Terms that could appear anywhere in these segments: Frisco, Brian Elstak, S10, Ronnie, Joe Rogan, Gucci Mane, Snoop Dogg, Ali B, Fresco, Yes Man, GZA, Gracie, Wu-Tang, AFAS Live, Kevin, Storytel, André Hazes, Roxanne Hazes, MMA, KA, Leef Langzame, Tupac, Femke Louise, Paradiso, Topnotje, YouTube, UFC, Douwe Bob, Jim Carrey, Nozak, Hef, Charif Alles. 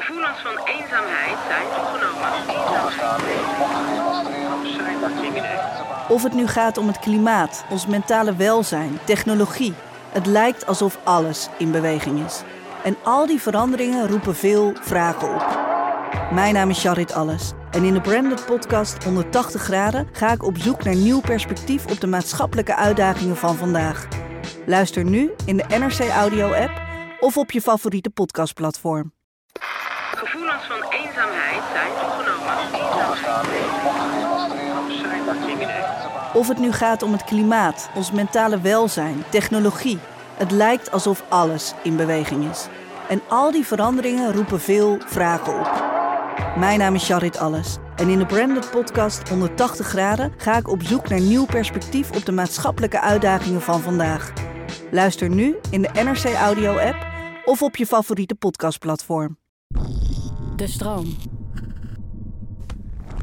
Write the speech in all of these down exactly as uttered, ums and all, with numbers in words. Gevoelens van eenzaamheid zijn toegenomen. Of het nu gaat om het klimaat, ons mentale welzijn, technologie. Het lijkt alsof alles in beweging is. En al die veranderingen roepen veel vragen op. Mijn naam is Charif Alles. En in de Branded podcast honderdtachtig graden ga ik op zoek naar nieuw perspectief op de maatschappelijke uitdagingen van vandaag. Luister nu in de N R C Audio app of op je favoriete podcastplatform. Gevoelens van eenzaamheid zijn toegenomen. Of het nu gaat om het klimaat, ons mentale welzijn, technologie. Het lijkt alsof alles in beweging is. En al die veranderingen roepen veel vragen op. Mijn naam is Charif Alles. En in de Branded podcast honderdtachtig graden ga ik op zoek naar nieuw perspectief op de maatschappelijke uitdagingen van vandaag. Luister nu in de N R C Audio app of op je favoriete podcastplatform. De stroom.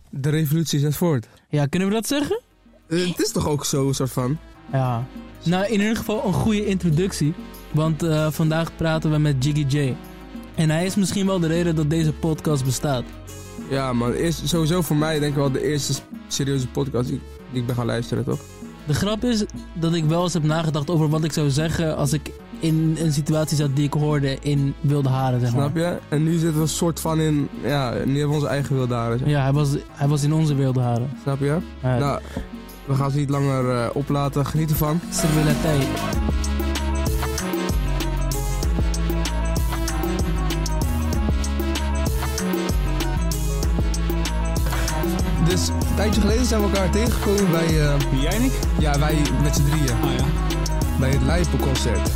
De revolutie zet voort. Ja, kunnen we dat zeggen? Uh, het is toch ook zo, een soort van? Ja. Nou, in ieder geval een goede introductie. Want uh, vandaag praten we met Jiggy Djé. En hij is misschien wel de reden dat deze podcast bestaat. Ja man, eerst, sowieso voor mij denk ik wel de eerste serieuze podcast die, die ik ben gaan luisteren, toch? De grap is dat ik wel eens heb nagedacht over wat ik zou zeggen als ik in een situatie zat die ik hoorde in Wilde Haren, zeg maar. Snap je? En nu zitten we een soort van in, ja, nu hebben we onze eigen Wilde Haren. Zeg maar. Ja, hij was, hij was in onze Wilde Haren. Snap je? Ja. Nou, we gaan ze niet langer uh, oplaten, geniet ervan. Stabiliteit. Dus een tijdje geleden zijn we elkaar tegengekomen bij... Uh... Jij en ik? Ja, wij met z'n drieën. Ah ja. Bij het Leipol concert.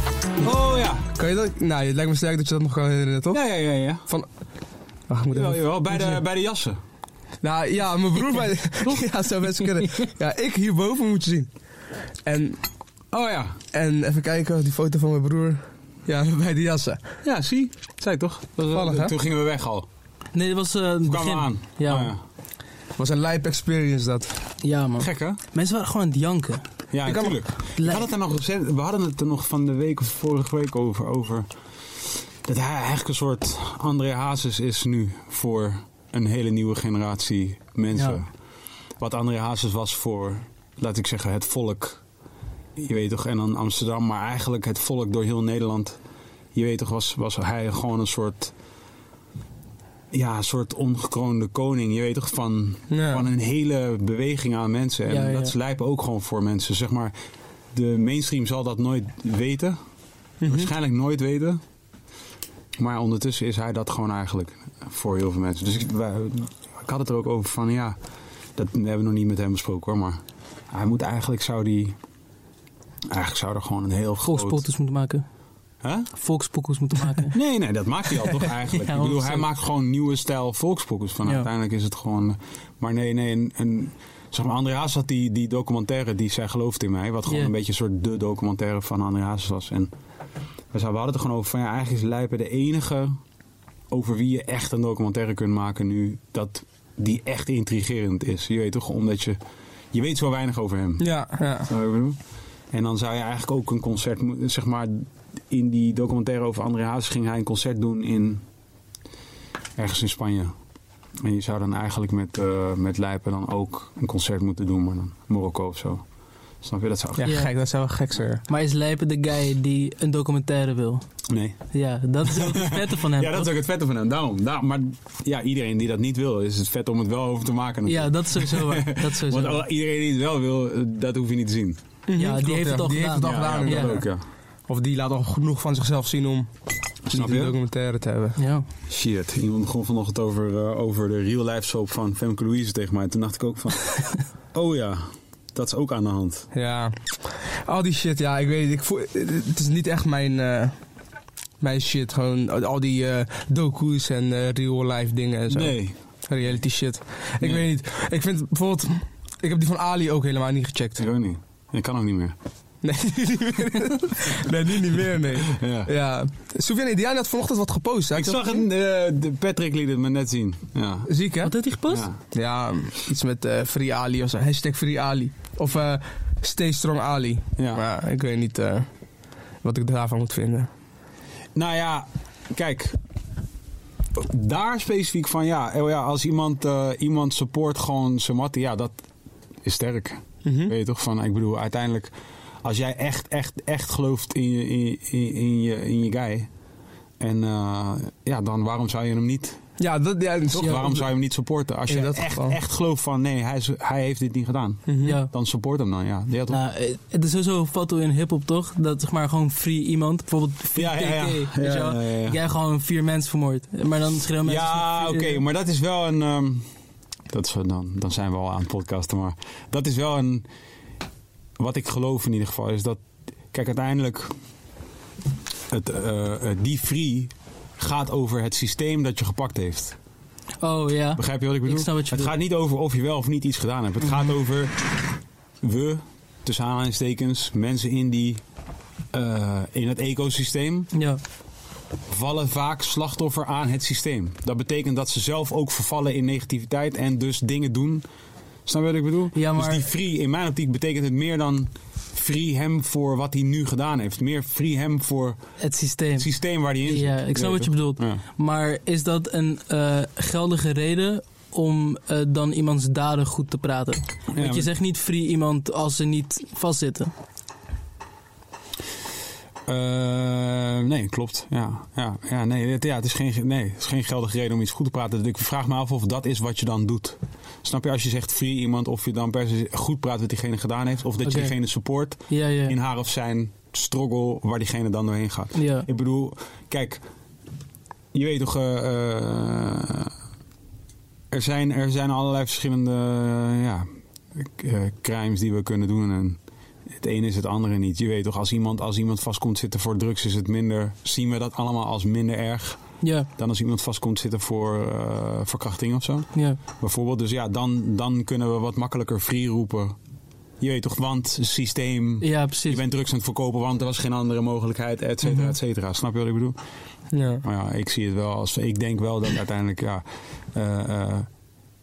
Oh ja. Kan je dat... Nou, het lijkt me sterk dat je dat nog kan herinneren, toch? Ja, ja, ja. ja. Van... Ach, ik moet even... Jawel, bij de, bij de jassen. Nou ja, mijn broer bij de... Ja, zou best kunnen. Ja, ik hierboven moet je zien. En... Oh ja. En even kijken, die foto van mijn broer. Ja, bij de jassen. Ja, zie. Zei ik toch? Dat was, Vallig, hè? Toen gingen we weg al. Nee, dat was uh, het begin. Kwamen we aan. Ja. Oh, ja. Was een lijp experience dat. Ja man. Gek hè? Mensen waren gewoon aan het janken. Ja, ik natuurlijk. We hadden, het er nog, we hadden het er nog van de week of vorige week over. over dat hij eigenlijk een soort André Hazes is nu voor een hele nieuwe generatie mensen. Ja. Wat André Hazes was voor, laat ik zeggen, het volk. Je weet toch, en dan Amsterdam, maar eigenlijk het volk door heel Nederland. Je weet toch, was, was hij gewoon een soort... Ja, een soort ongekroonde koning. Je weet toch, van, ja. van een hele beweging aan mensen. En ja, ja. dat is lijp ook gewoon voor mensen. Zeg maar, de mainstream zal dat nooit weten. Mm-hmm. Waarschijnlijk nooit weten. Maar ondertussen is hij dat gewoon eigenlijk voor heel veel mensen. Dus ik, wij, ik had het er ook over van, ja... Dat hebben we nog niet met hem besproken, hoor. Maar hij moet eigenlijk, zou die... Eigenlijk zou er gewoon een heel groot... Volkspotters moeten maken. Huh? Volkspokkels moeten maken. nee, nee, dat maakt hij al toch eigenlijk. ja, ik bedoel, hij maakt gewoon nieuwe stijl volkspokkels. Van ja. Uiteindelijk is het gewoon... Maar nee, nee. En, en, zeg maar, André Hazes had die, die documentaire, die Zij gelooft in mij. Wat gewoon yeah. een beetje een soort de documentaire van André Hazes was. En we hadden het er gewoon over van... Ja, eigenlijk is Lijpen de enige over wie je echt een documentaire kunt maken nu. Dat die echt intrigerend is. Je weet toch? Omdat je... Je weet zo weinig over hem. Ja, ja. En dan zou je eigenlijk ook een concert... Zeg maar... In die documentaire over André Hazes ging hij een concert doen in ergens in Spanje. En je zou dan eigenlijk met, uh, met Lijpen dan ook een concert moeten doen, maar dan Marokko of zo. Snap je? Dat zou, ja, ja. Gek, dat zou wel gek zijn. Maar is Lijpen de guy die een documentaire wil? Nee. Ja, dat is ook het vette van hem. ja, dat is ook het vette van hem. Daarom. daarom maar ja, iedereen die dat niet wil, is het vet om het wel over te maken. Natuurlijk. Ja, dat is sowieso waar. Dat is sowieso Want waar. Iedereen die het wel wil, dat hoef je niet te zien. Mm-hmm. Ja, die, Klopt, heeft ja. die heeft het al gedaan. Die heeft het al gedaan. Of die laat al genoeg van zichzelf zien om Snap een documentaire te hebben. Ja. Shit, iemand begon vanochtend over, uh, over de real life soap van Femke Louise tegen mij. Toen dacht ik ook van, oh ja, dat is ook aan de hand. Ja, al die shit, ja, ik weet ik voel, het is niet echt mijn, uh, mijn shit. Gewoon al die uh, docu's en uh, real life dingen en zo. Nee. Reality shit. Nee. Ik weet niet, ik vind bijvoorbeeld, ik heb die van Ali ook helemaal niet gecheckt. Ik ook niet, ik kan ook niet meer. Nee, nu niet meer. Nee, nu niet meer, nee. Ja. ja. Soufiane, Diana had vanochtend wat gepost. Ik zag het, uh, de Patrick liet het me net zien. Ja. Ziek, hè? Wat had hij gepost? Ja, ja iets met uh, Free Ali of zo. Hashtag Free Ali. Of uh, Stay Strong Ali. Ja. Maar ik weet niet uh, wat ik daarvan moet vinden. Nou ja, kijk. daar specifiek van, ja, ja als iemand, uh, iemand support gewoon zijn mattie, ja, dat is sterk. Mm-hmm. Weet je toch? Van, ik bedoel, uiteindelijk, als jij echt, echt, echt gelooft in je, in, in, in je, in je guy, en uh, ja, dan waarom zou je hem niet... Ja, dat, ja, dus toch, ja, waarom zou je hem niet supporten? Als je echt, echt gelooft van nee, hij, hij heeft dit niet gedaan. Mm-hmm. Ja. Dan support hem dan, ja. ja nou, het is sowieso een foto in hip-hop, toch? Dat zeg maar gewoon free iemand. Bijvoorbeeld free ja, K K. Ja, ja. Weet ja, ja, ja. Jij gewoon vier mensen vermoord. Maar dan schreeuwen mensen... Ja, oké. Okay, maar dat is wel een... Um, dat is, dan, dan zijn we al aan het podcasten. Maar dat is wel een... Wat ik geloof in ieder geval is dat... Kijk, uiteindelijk... Het, uh, die free... gaat over het systeem dat je gepakt heeft. Oh ja. Begrijp je wat ik bedoel? Ik snap wat je het bedoelt. Gaat niet over of je wel of niet iets gedaan hebt. Het mm-hmm. gaat over we, tussen aanhalingstekens, mensen in die uh, in het ecosysteem ja. vallen vaak slachtoffer aan het systeem. Dat betekent dat ze zelf ook vervallen in negativiteit en dus dingen doen. Snap je wat ik bedoel? Ja, maar... Dus die free, in mijn optiek betekent het meer dan free hem voor wat hij nu gedaan heeft. Meer free hem voor het systeem, het systeem waar hij in zit. Ja, ik snap wat je bedoelt. Ja. Maar is dat een uh, geldige reden om uh, dan iemands daden goed te praten? Want ja, maar... je zegt niet free iemand als ze niet vastzitten. Uh, nee, klopt. Ja, ja, ja, nee, het, ja, het is geen, nee, het is geen geldige reden om iets goed te praten. Ik vraag me af of dat is wat je dan doet. Snap je, als je zegt free iemand, of je dan per se goed praat wat diegene gedaan heeft, of dat okay. je diegene support ja, ja. in haar of zijn struggle waar diegene dan doorheen gaat. Ja. Ik bedoel, kijk, je weet toch, uh, er, zijn, er zijn allerlei verschillende uh, ja, uh, crimes die we kunnen doen en het ene is het andere niet. Je weet toch, als iemand, als iemand vast komt zitten voor drugs is het minder, zien we dat allemaal als minder erg. Ja. Dan als iemand vast komt zitten voor uh, verkrachting of zo. Ja. Bijvoorbeeld. Dus ja, dan, dan kunnen we wat makkelijker free roepen. Je weet toch, want systeem. Ja, precies. Je bent drugs aan het verkopen, want er was geen andere mogelijkheid, et cetera, mm-hmm. et cetera. Snap je wat ik bedoel? Ja. Maar ja, ik zie het wel als... Ik denk wel dat uiteindelijk, ja... Uh,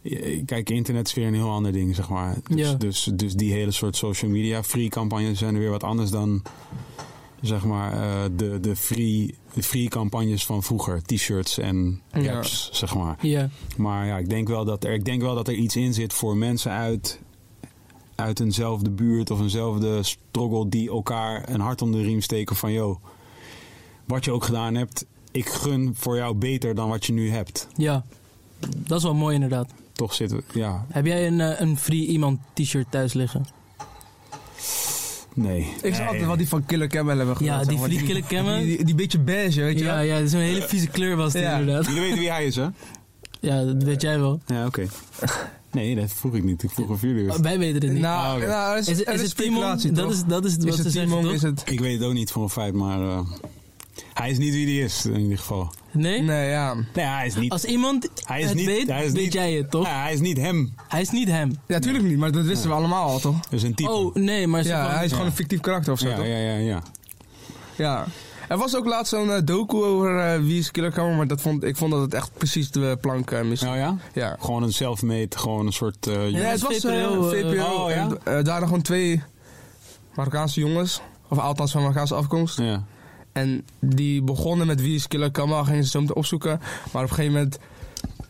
uh, kijk, internet is weer een heel ander ding, zeg maar. Dus, ja. dus, dus die hele soort social media free campagnes zijn weer wat anders dan... Zeg maar, uh, de, de, free, de free campagnes van vroeger. T-shirts en caps, ja. zeg maar. Ja. Maar ja, ik denk wel dat er, ik denk wel dat er iets in zit voor mensen uit, uit eenzelfde buurt of eenzelfde struggle die elkaar een hart om de riem steken van yo, wat je ook gedaan hebt, ik gun voor jou beter dan wat je nu hebt. Ja, dat is wel mooi inderdaad. Toch zitten we, ja. Heb jij een, een free iemand t-shirt thuis liggen? Nee. Ik zou nee. altijd wel die van Killer Camel hebben gedaan. Ja, die van Killer Camel. Die, die, die beetje beige, weet je ja, wel? Ja, zo'n hele vieze kleur was die ja. inderdaad. Jullie weten wie hij is, hè? Ja, dat weet jij wel. Ja, oké. Okay. Nee, dat vroeg ik niet. Ik vroeg of jullie wisten. Oh, wij weten het niet. Nou, ah, okay. nou is, is, is, is het Timon? Dat is, dat is wat is het ze Timon, zeggen, is het... Ik weet het ook niet voor een feit, maar... Uh, hij is niet wie hij is, in ieder geval. Nee? Nee, ja. Nee, hij is niet... Als iemand hij is het niet, weet, hij is weet niet, jij het, toch? Ja, hij is niet hem. Hij is niet hem. Ja, tuurlijk nee. niet, maar dat wisten ja. we allemaal al, toch? Dus een type. Oh, nee, maar... Ja, hij is ja. gewoon een fictief karakter of zo, ja, toch? Ja, ja, ja. Ja. Er was ook laatst zo'n uh, docu over uh, wie is Killer Camel, maar dat vond, ik vond dat het echt precies de plank uh, miste. Oh ja? Ja. Gewoon een self-made, gewoon een soort... Uh, ja, het was een V P O. Oh, ja? En, uh, daar waren gewoon twee Marokkaanse jongens, of althans van Marokkaanse afkomst. Ja. En die begonnen met wie is Killer Camel, gingen ze zo meteen opzoeken. Maar op een gegeven moment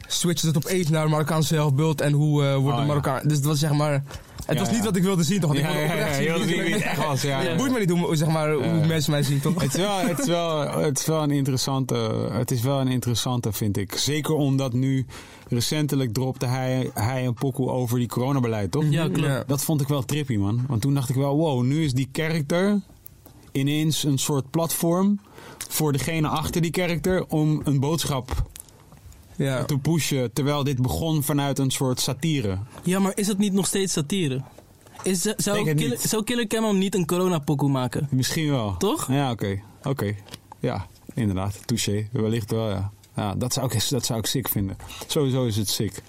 switchte het opeens naar Marokkaanse zelfbeeld en hoe uh, wordt oh, een Marokkaan... Ja. Dus het was zeg maar... Het ja, was niet ja. wat ik wilde zien, toch? Want ja, ik wilde oprecht zien. Ja, ja, ja, het echt was, ja. ja. boeit me niet hoe, zeg maar, hoe ja. mensen mij zien, toch? Het is wel, het is wel, het is wel een interessante, het is wel een interessante, vind ik. Zeker omdat nu recentelijk dropte hij, hij een pokoe over die coronabeleid, toch? Ja, klopt. Ja. Dat vond ik wel trippy, man. Want toen dacht ik wel, wow, nu is die character... ineens een soort platform voor degene achter die karakter om een boodschap ja. te pushen. Terwijl dit begon vanuit een soort satire. Ja, maar is het niet nog steeds satire? Is, zou, Killer, zou Killer Camel niet een coronapokoe maken? Misschien wel. Toch? Ja, oké. Okay. Oké. Okay. Ja, inderdaad. Touché. Wellicht wel, ja. ja dat, zou ik, dat zou ik sick vinden. Sowieso is het sick.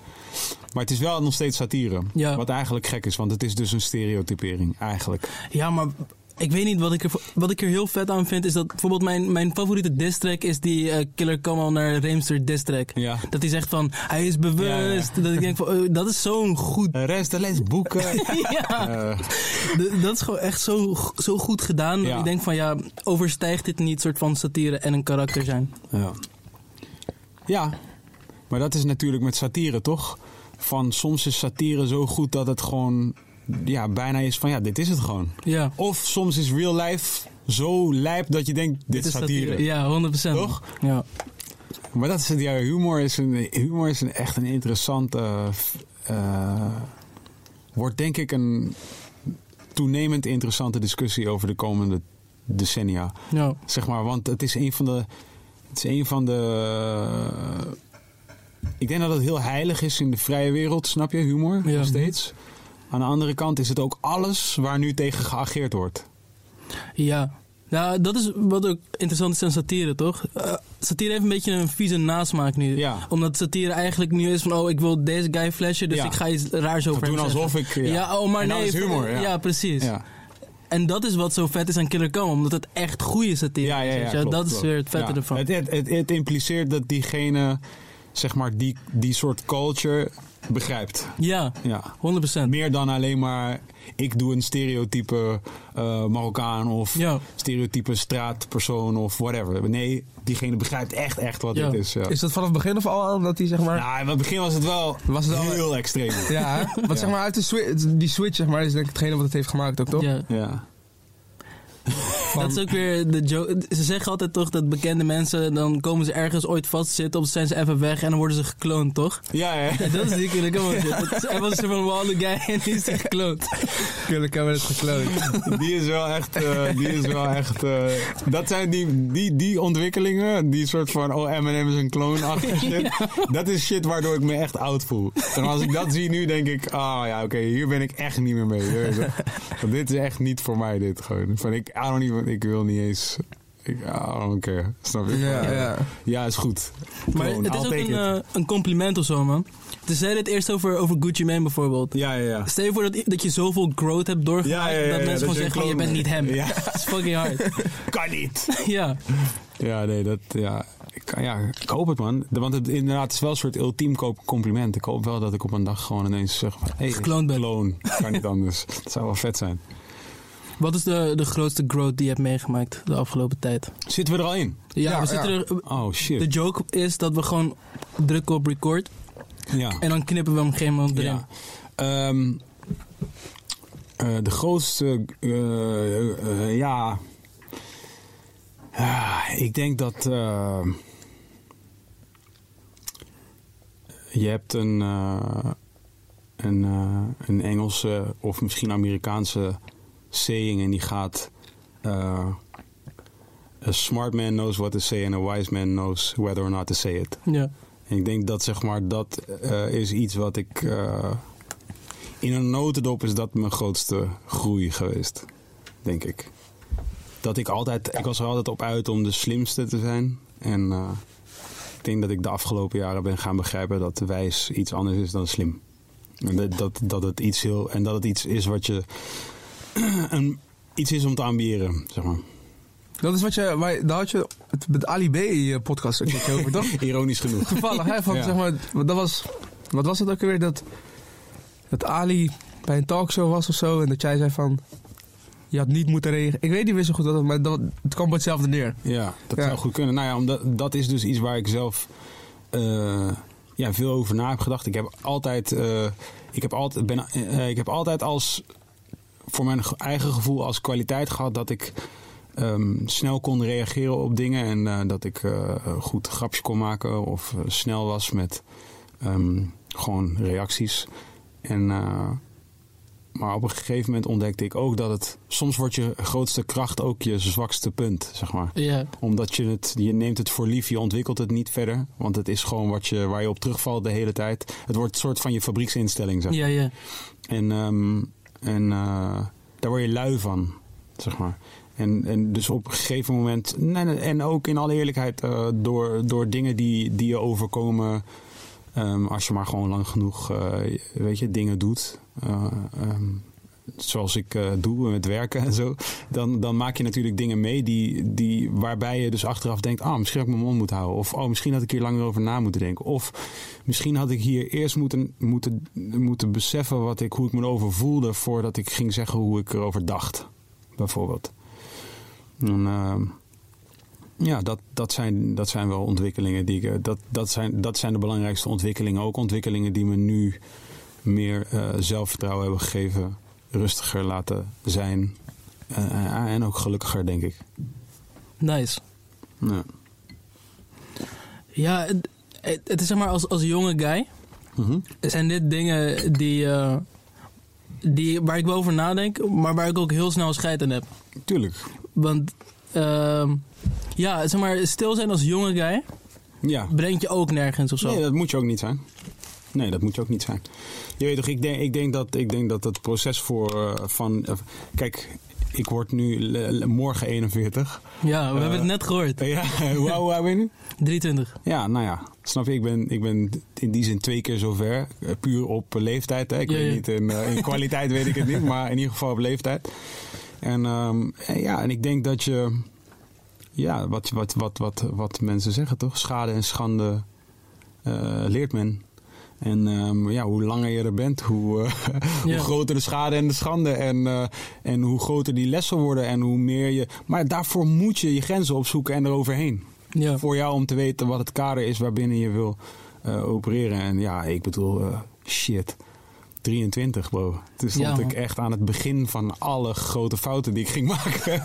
Maar het is wel nog steeds satire. Ja. Wat eigenlijk gek is, want het is dus een stereotypering. Eigenlijk. Ja, maar... Ik weet niet, wat ik, er, wat ik er heel vet aan vind is dat bijvoorbeeld mijn, mijn favoriete diss track is die uh, Killer Camel naar Reemster diss track. Ja. Dat hij zegt van, hij is bewust. Ja, ja. Dat ik denk van, uh, dat is zo'n goed... Rest alleen boeken. ja. Uh. D- dat is gewoon echt zo, zo goed gedaan. Ja. Ik denk van, ja, overstijgt dit niet soort van satire en een karakter zijn? Ja. Ja. Maar dat is natuurlijk met satire, toch? Van soms is satire zo goed dat het gewoon ja, bijna is van ja, dit is het gewoon. Ja. Of soms is real life zo lijp dat je denkt, dit, dit is satire. satire. Ja, honderd procent. Toch? Ja. Maar dat is het, ja, humor is, een, humor is een, echt een interessante... Uh, uh, wordt denk ik een toenemend interessante discussie over de komende decennia. Ja. Zeg maar, want het is een van de... Het is een van de... Uh, ik denk dat het heel heilig is in de vrije wereld, snap je? Humor, ja. Nog steeds. Aan de andere kant is het ook alles waar nu tegen geageerd wordt. Ja, nou, dat is wat ook interessant is aan satire, toch? Uh, satire heeft een beetje een vieze nasmaak nu. Ja. Omdat satire eigenlijk nu is van, oh, ik wil deze guy flashen, dus ja. ik ga iets raars over hem doen alsof ik... Ja, ja oh, maar en nee. Dat is humor. Ja, ja precies. Ja. En dat is wat zo vet is aan Killer Camel, omdat het echt goede satire ja, ja, ja, is. Ja, klopt, dat klopt. Is weer het vette ja. ervan. Het, het, het, het impliceert dat diegene, zeg maar, die, die soort culture begrijpt. Ja, ja, honderd procent. Meer dan alleen maar, ik doe een stereotype uh, Marokkaan of ja. stereotype straatpersoon of whatever. Nee, diegene begrijpt echt, echt wat ja. dit is. Ja. Is dat vanaf het begin of al aan dat hij, zeg maar... Nou, in het begin was het wel was het heel al... extreem. Ja, want ja. zeg maar, uit de swi- die switch, zeg maar, is denk ik hetgene wat het heeft gemaakt ook, toch? Ja. ja. Van... Dat is ook weer de joke. Ze zeggen altijd toch dat bekende mensen, dan komen ze ergens ooit vastzitten, of zijn ze even weg en dan worden ze gekloond, toch? Ja, ja. ja dat is die Killer Camel. Hij was er van wow, the guy en die is er gekloond. Killer Camel is gekloond. Die is wel echt, uh, die is wel echt, uh, dat zijn die, die, die ontwikkelingen, die soort van, oh, Eminem is een kloonachtig shit. Ja. Dat is shit waardoor ik me echt oud voel. En als ik dat zie nu, denk ik, ah oh, ja, oké, okay, hier ben ik echt niet meer mee. Want dit is echt niet voor mij, dit gewoon. Van ik, I don't even Ik wil niet eens... Ik, I don't care. Snap je? Ja, ja. ja is goed. Maar Kloon, het is I'll ook een, uh, een compliment of zo, man. Ze zeiden het eerst over, over Gucci Mane bijvoorbeeld. Ja, ja, ja. Stel je voor dat, dat je zoveel growth hebt doorgemaakt... Ja, ja, ja, dat ja, mensen dat gewoon je zeggen, je bent niet hem. Ja. Dat is fucking hard. Kan niet. ja. Ja, nee, dat... Ja. Ik, ja, ik hoop het, man. Want het inderdaad het is wel een soort ultiem compliment. Ik hoop wel dat ik op een dag gewoon ineens zeg... Hey, gekloond ben. Kloon. Kan niet anders. Dat zou wel vet zijn. Wat is de, de grootste growth die je hebt meegemaakt de afgelopen tijd? Zitten we er al in? Ja, ja we zitten ja. er... Oh, shit. De joke is dat we gewoon drukken op record. Ja. En dan knippen we hem op een gegeven moment erin. Ja. Um, uh, de grootste... Uh, uh, uh, ja... Uh, ik denk dat... Uh, je hebt een... Uh, een, uh, een Engelse of misschien Amerikaanse... saying en die gaat uh, a smart man knows what to say and a wise man knows whether or not to say it. Ja. En ik denk dat zeg maar dat uh, is iets wat ik uh, in een notendop is dat mijn grootste groei geweest, denk ik. Dat ik altijd, ik was er altijd op uit om de slimste te zijn en uh, ik denk dat ik de afgelopen jaren ben gaan begrijpen dat wijs iets anders is dan slim. Dat, dat, dat het iets heel en dat het iets is wat je Een, iets is om te ambiëren, zeg maar. Dat is wat je... Maar, daar had je het met Ali B in je podcast ook je over, toch? Ironisch genoeg. Toevallig, hè? Van, ja. zeg maar, dat was, wat was het ook alweer? Dat, dat Ali bij een talkshow was of zo. En dat jij zei van... Je had niet moeten reageren. Ik weet niet meer zo goed dat het... Maar dat, het kwam op hetzelfde neer. Ja, dat ja. zou goed kunnen. Nou ja, omdat, dat is dus iets waar ik zelf... Uh, ja, veel over na heb gedacht. Ik heb altijd... Uh, ik, heb altijd ben, uh, ik heb altijd als... voor mijn eigen gevoel als kwaliteit gehad dat ik um, snel kon reageren op dingen en uh, dat ik uh, goed grapjes kon maken of uh, snel was met um, gewoon reacties. En, uh, maar op een gegeven moment ontdekte ik ook dat het soms wordt je grootste kracht ook je zwakste punt, zeg maar. Yeah. Omdat je het, je neemt het voor lief, je ontwikkelt het niet verder, want het is gewoon wat je, waar je op terugvalt de hele tijd. Het wordt een soort van je fabrieksinstelling, zeg maar. Yeah, yeah. En um, En uh, daar word je lui van, zeg maar. En, en dus op een gegeven moment... En ook in alle eerlijkheid... Uh, door, door dingen die, die je overkomen... Um, als je maar gewoon lang genoeg... Uh, weet je, dingen doet... Uh, um, zoals ik uh, doe met werken en zo... dan, dan maak je natuurlijk dingen mee... Die, die, waarbij je dus achteraf denkt... ah, misschien had ik mijn mond moeten houden... of oh, misschien had ik hier langer over na moeten denken... of misschien had ik hier eerst moeten, moeten, moeten beseffen... Wat ik, hoe ik me erover voelde... voordat ik ging zeggen hoe ik erover dacht... bijvoorbeeld. En, uh, Ja, dat, dat, zijn, dat zijn wel ontwikkelingen die ik. Dat, dat, zijn, dat zijn de belangrijkste ontwikkelingen. Ook ontwikkelingen die me nu meer uh, zelfvertrouwen hebben gegeven. Rustiger laten zijn. Uh, en ook gelukkiger, denk ik. Nice. Ja, ja het, het is zeg maar als, als jonge guy. Mm-hmm. Zijn dit dingen die, uh, die, waar ik wel over nadenk, maar waar ik ook heel snel scheid aan heb? Tuurlijk. Want. Uh, Ja, zeg maar, stil zijn als jonge guy, ja, brengt je ook nergens of zo. Nee, dat moet je ook niet zijn. Nee, dat moet je ook niet zijn. Je weet toch, ik denk, ik denk, dat, ik denk dat het proces voor uh, van... Uh, kijk, ik word nu le- morgen eenenveertig. Ja, we uh, hebben het net gehoord. Ja, hoe oud ben je nu? drieëntwintig. Ja, nou ja, snap je, ik ben, ik ben in die zin twee keer zover. Uh, puur op leeftijd, hè. Ik ja, weet ja. niet, in, uh, in kwaliteit weet ik het niet, maar in ieder geval op leeftijd. En um, ja, en ik denk dat je... Ja, wat, wat, wat, wat, wat mensen zeggen toch? Schade en schande uh, leert men. En um, ja, hoe langer je er bent, hoe, uh, ja. hoe groter de schade en de schande. En, uh, en hoe groter die lessen worden en hoe meer je... Maar daarvoor moet je je grenzen opzoeken en eroverheen. Ja. Voor jou om te weten wat het kader is waarbinnen je wil uh, opereren. En ja, ik bedoel, uh, shit... drieëntwintig, bro. Toen stond ja, ik echt aan het begin van alle grote fouten die ik ging maken.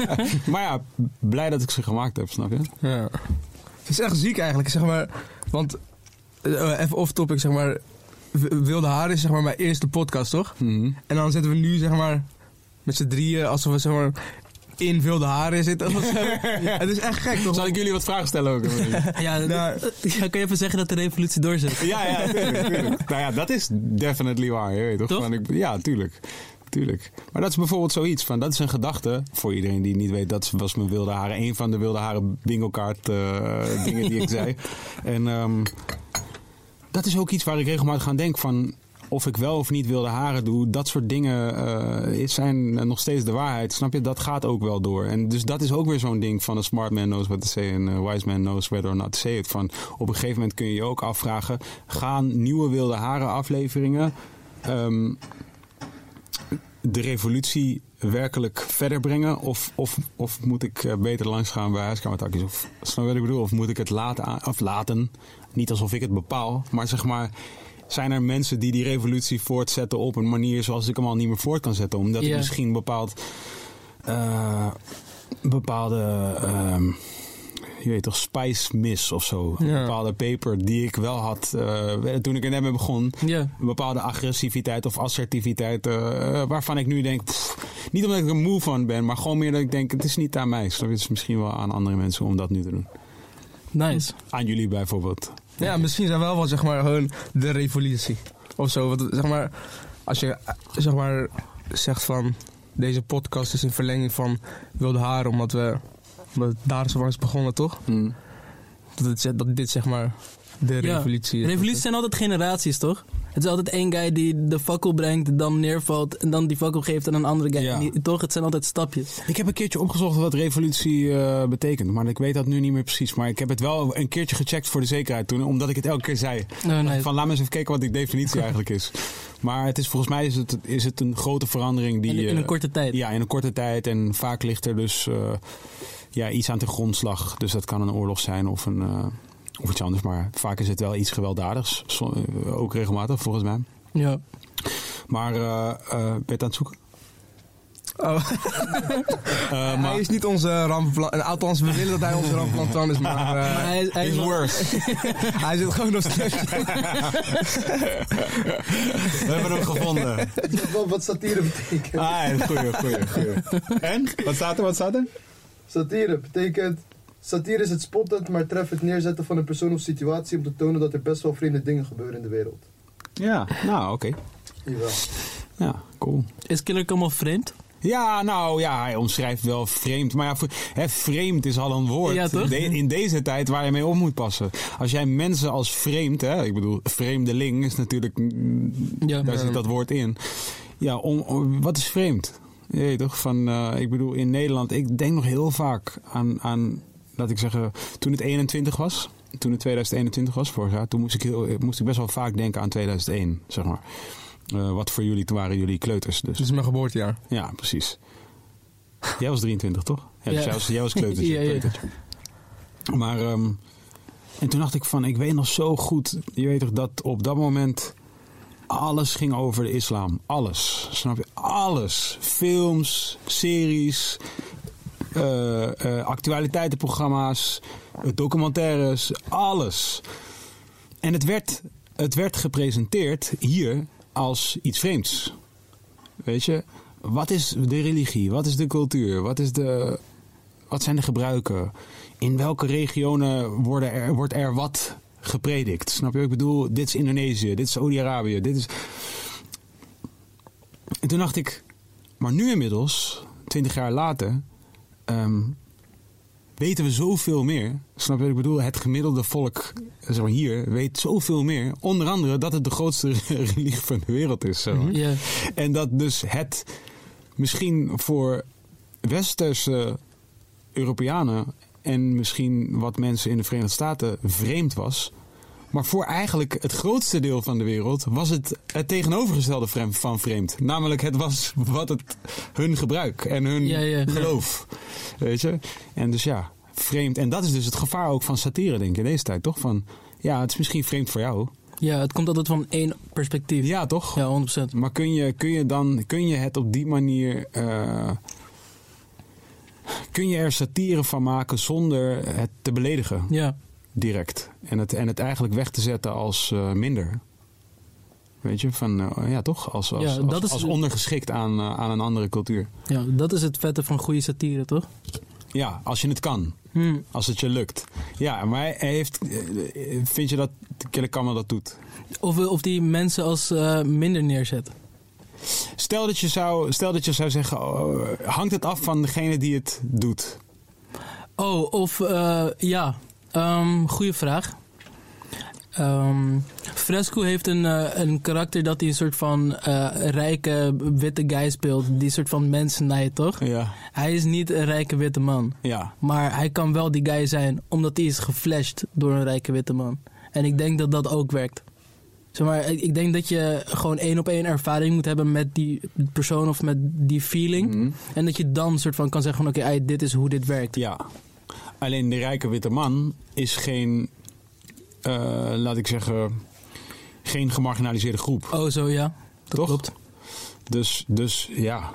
Maar ja, blij dat ik ze gemaakt heb, snap je? Ja. Het is echt ziek eigenlijk, zeg maar. Want, uh, even off-topic, zeg maar. Wilde Haar is zeg maar mijn eerste podcast, toch? Mm-hmm. En dan zitten we nu, zeg maar, met z'n drieën, alsof we, zeg maar... in Wilde Haren zit. Het is echt gek, toch? Zal ik jullie wat vragen stellen ook? Ja, nou, ja, kun je even zeggen dat de revolutie doorzet? Ja, ja, tuurlijk, tuurlijk. Nou ja, dat is definitely waar, je weet toch? Toch? Ik, ja, tuurlijk, tuurlijk. Maar dat is bijvoorbeeld zoiets van, dat is een gedachte, voor iedereen die niet weet, dat was mijn Wilde Haren, een van de Wilde Haren bingo kaart uh, dingen die ik zei. En um, dat is ook iets waar ik regelmatig aan denk van, of ik wel of niet wilde haren doe, dat soort dingen uh, zijn nog steeds de waarheid. Snap je? Dat gaat ook wel door. En dus dat is ook weer zo'n ding van a smart man knows what to say en a wise man knows whether or not to say it. Van, op een gegeven moment kun je je ook afvragen, gaan nieuwe wilde haren afleveringen um, de revolutie werkelijk verder brengen? Of, of, of moet ik beter langs gaan bij huiskamertakjes? Of snap je wat ik bedoel? Of moet ik het laten, of laten? Niet alsof ik het bepaal, maar zeg maar... Zijn er mensen die die revolutie voortzetten op een manier zoals ik hem al niet meer voort kan zetten? Omdat yeah. ik misschien bepaald, uh, bepaalde, uh, je weet toch, spice mis of zo. Yeah. Een bepaalde peper die ik wel had uh, toen ik er net mee begon. Yeah. Een bepaalde agressiviteit of assertiviteit uh, waarvan ik nu denk... Pff, niet omdat ik er moe van ben, maar gewoon meer dat ik denk... Het is niet aan mij, het is misschien wel aan andere mensen om dat nu te doen. Nice. Aan jullie bijvoorbeeld. Ja, misschien zijn we wel wel, zeg maar, hun de revolutie of zo. Want, zeg maar, als je, zeg maar, zegt van... Deze podcast is in verlenging van Wilde Haren, omdat we... Omdat het daar zo langs begonnen, toch? Mm. Dat, het, dat dit, zeg maar, de revolutie ja, is. Revoluties zijn altijd generaties, toch? Het is altijd één guy die de fakkel brengt, dan neervalt... en dan die fakkel geeft aan een andere guy. Ja. Die, toch, het zijn altijd stapjes. Ik heb een keertje opgezocht wat revolutie uh, betekent. Maar ik weet dat nu niet meer precies. Maar ik heb het wel een keertje gecheckt voor de zekerheid toen... omdat ik het elke keer zei. Oh, nee. Van, laat me eens even kijken wat de definitie eigenlijk is. Maar het is, volgens mij is het, is het een grote verandering die... In, in een korte tijd. Uh, ja, in een korte tijd. En vaak ligt er dus uh, ja, iets aan de grondslag. Dus dat kan een oorlog zijn of een... Uh, Of iets anders, maar vaak is het wel iets gewelddadigs. Ook regelmatig, volgens mij. Ja. Maar, uh, uh, ben je het aan het zoeken? Oh. uh, hij maar... is niet onze rampenplan. Althans, we willen dat hij onze rampenplan is, maar... Uh, maar hij, hij is worse. Hij zit gewoon nog steeds. We hebben hem gevonden. Wat satire betekent. Ah, ja, goeie, goeie, goeie. En? Wat staat er, wat staat er? Satire betekent... Satire is het spottend, maar treft het neerzetten van een persoon of situatie... om te tonen dat er best wel vreemde dingen gebeuren in de wereld. Ja, nou, oké. Okay. Jawel. Ja, cool. Is Killer Camel vreemd? Ja, nou, ja, hij omschrijft wel vreemd. Maar ja, hè, vreemd is al een woord ja, toch? De, in deze tijd waar je mee op moet passen. Als jij mensen als vreemd, hè, ik bedoel, vreemdeling is natuurlijk... Ja, daar zit dat woord in. Ja, om, om, wat is vreemd? Jeet toch, van, uh, ik bedoel, in Nederland, ik denk nog heel vaak aan... aan laat ik zeggen, toen het eenentwintig was, toen het tweeduizend eenentwintig was vorig jaar, toen moest ik, heel, moest ik best wel vaak denken aan tweeduizend één, zeg maar. Uh, wat voor jullie, toen waren jullie kleuters. Dus. Dat is mijn geboortejaar. Ja, precies. Jij was drieëntwintig, toch? Ja, dus ja. Jij was, jij was kleutertje. Ja, ja. Maar um, en toen dacht ik van, ik weet nog zo goed, je weet toch, dat op dat moment alles ging over de islam. Alles, snap je? Alles. Films, series, uh, uh, actualiteitenprogramma's, documentaires, alles. En het werd, het werd gepresenteerd hier als iets vreemds. Weet je, wat is de religie? Wat is de cultuur? Wat is de... Wat zijn de gebruiken? In welke regionen worden er, wordt er wat gepredikt? Snap je? Ik bedoel, dit is Indonesië, dit is Saudi-Arabië, dit is... En toen dacht ik, maar nu inmiddels, twintig jaar later, um, weten we zoveel meer. Snap je wat ik bedoel? Het gemiddelde volk, zeg maar hier, weet zoveel meer. Onder andere dat het de grootste religie van de wereld is. Zo. Mm-hmm. Yeah. En dat dus het misschien voor westerse Europeanen en misschien wat mensen in de Verenigde Staten vreemd was. Maar voor eigenlijk het grootste deel van de wereld was het het tegenovergestelde van vreemd. Namelijk het was wat het hun gebruik en hun ja, ja, geloof. Ja. Weet je? En dus ja, vreemd. En dat is dus het gevaar ook van satire, denk ik, in deze tijd, toch? Van, ja, het is misschien vreemd voor jou. Ja, het komt altijd van één perspectief. Ja, toch? Ja, honderd procent. Maar kun je, kun je, dan, kun je het op die manier... Uh, kun je er satire van maken zonder het te beledigen? Ja. Direct. En het, en het eigenlijk weg te zetten als uh, minder. Weet je, van uh, ja toch? Als, als, ja, als, als, als ondergeschikt aan, uh, aan een andere cultuur. Ja, dat is het vette van goede satire, toch? Ja, als je het kan. Hmm. Als het je lukt. Ja, maar hij heeft, vind je dat Killer Camel dat doet? Of, of die mensen als uh, minder neerzet? Stel dat je zou, stel dat je zou zeggen, oh, hangt het af van degene die het doet? Oh, of uh, ja, um, goede vraag. Um, Fresco heeft een, uh, een karakter dat hij een soort van uh, rijke witte guy speelt. Die soort van mens snijdt, toch? Ja. Hij is niet een rijke witte man. Ja. Maar hij kan wel die guy zijn, omdat hij is geflasht door een rijke witte man. En ik denk dat dat ook werkt. Zeg maar, ik denk dat je gewoon één op één ervaring moet hebben met die persoon of met die feeling. Mm. En dat je dan soort van kan zeggen van oké, okay, dit is hoe dit werkt. Ja. Alleen de rijke witte man is geen, uh, laat ik zeggen, geen gemarginaliseerde groep. Oh zo, ja. Dat toch? Klopt. Dus, dus ja,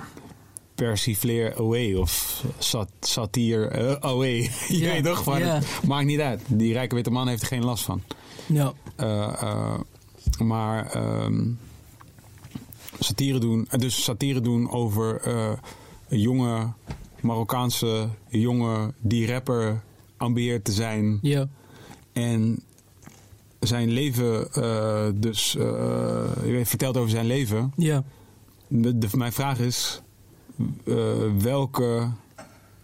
persifleer away of sat, satire uh, away. Je yeah. weet toch, maar yeah. het maakt niet uit. Die rijke witte man heeft er geen last van. Ja. Uh, uh, Maar um, satire doen, dus satire doen over uh, jonge Marokkaanse jongen die rapper ambieert te zijn. Ja. En zijn leven, uh, dus uh, je weet, vertelt over zijn leven. Ja. De, de, mijn vraag is, uh, welke,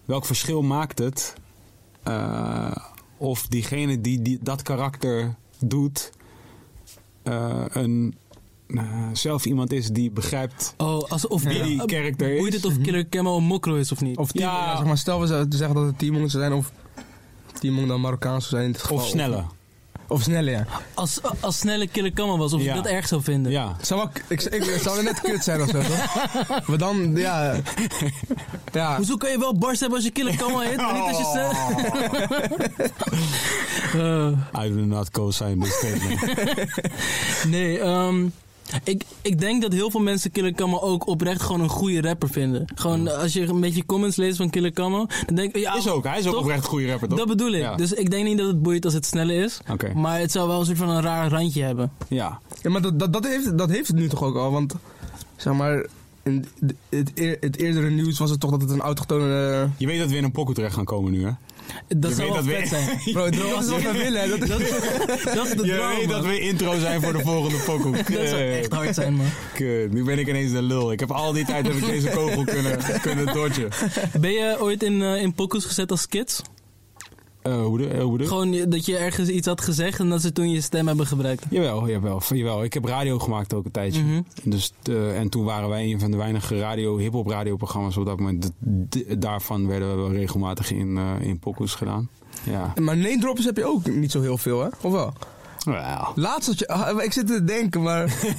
welk verschil maakt het uh, of diegene die, die dat karakter doet... Uh, een uh, zelf iemand is die begrijpt oh, alsof wie die ja. karakter is. Hoe je het of Killer Camel een mokro is of niet. Of team, ja. Ja, zeg maar, stel we zeggen dat het Timon zijn of Timon dan Marokkaans zou zijn in het geval. Of sneller. Of sneller, ja. Als, als snelle Killer Camel was, of ja. ik dat erg zou vinden. Ja. Zou wel, ik, ik, ik zou net kut zijn of zo, toch? Maar dan, ja... ja. Hoezo kan je wel barst hebben als je Killer Camel heet, maar niet als je snelle... uh. I do not co-sign this statement. Nee, um, ik, ik denk dat heel veel mensen Killer Camel ook oprecht gewoon een goede rapper vinden. Gewoon, als je een beetje comments leest van Killer Camel, dan denk ik... Ja, is ook, hij is toch? Ook oprecht een goede rapper, toch? Dat bedoel ik. Ja. Dus ik denk niet dat het boeit als het snelle is. Okay. Maar het zou wel een soort van een raar randje hebben. Ja, ja maar dat, dat, dat, heeft, dat heeft het nu toch ook al, want zeg maar... In het, eer, het eerdere nieuws was het toch dat het een autochtone... Je weet dat we in een pocket terecht gaan komen nu, hè? Dat je zou wel dat vet we... zijn. Bro, dat is wat we willen. Dat, dat, dat is de je droom, weet man. Dat we intro zijn voor de volgende pokoe. Dat zou echt hard zijn, man. Kut, nu ben ik ineens de lul. Ik heb al die tijd heb ik deze kogel kunnen, kunnen dodgen. Ben je ooit in, uh, in pokoes gezet als kids? Uh, hoe de, hoe de? Gewoon dat je ergens iets had gezegd en dat ze toen je stem hebben gebruikt. Jawel, jawel, jawel. Ik heb radio gemaakt ook een tijdje. Mm-hmm. Dus, uh, en toen waren wij een van de weinige radio, hip-hop radioprogramma's op dat moment. De, de, daarvan werden we wel regelmatig in, uh, in pokoes gedaan. Ja. Maar name droppers heb je ook niet zo heel veel, hè? Of wel? Well. Laatst had je... Ik zit te denken, maar...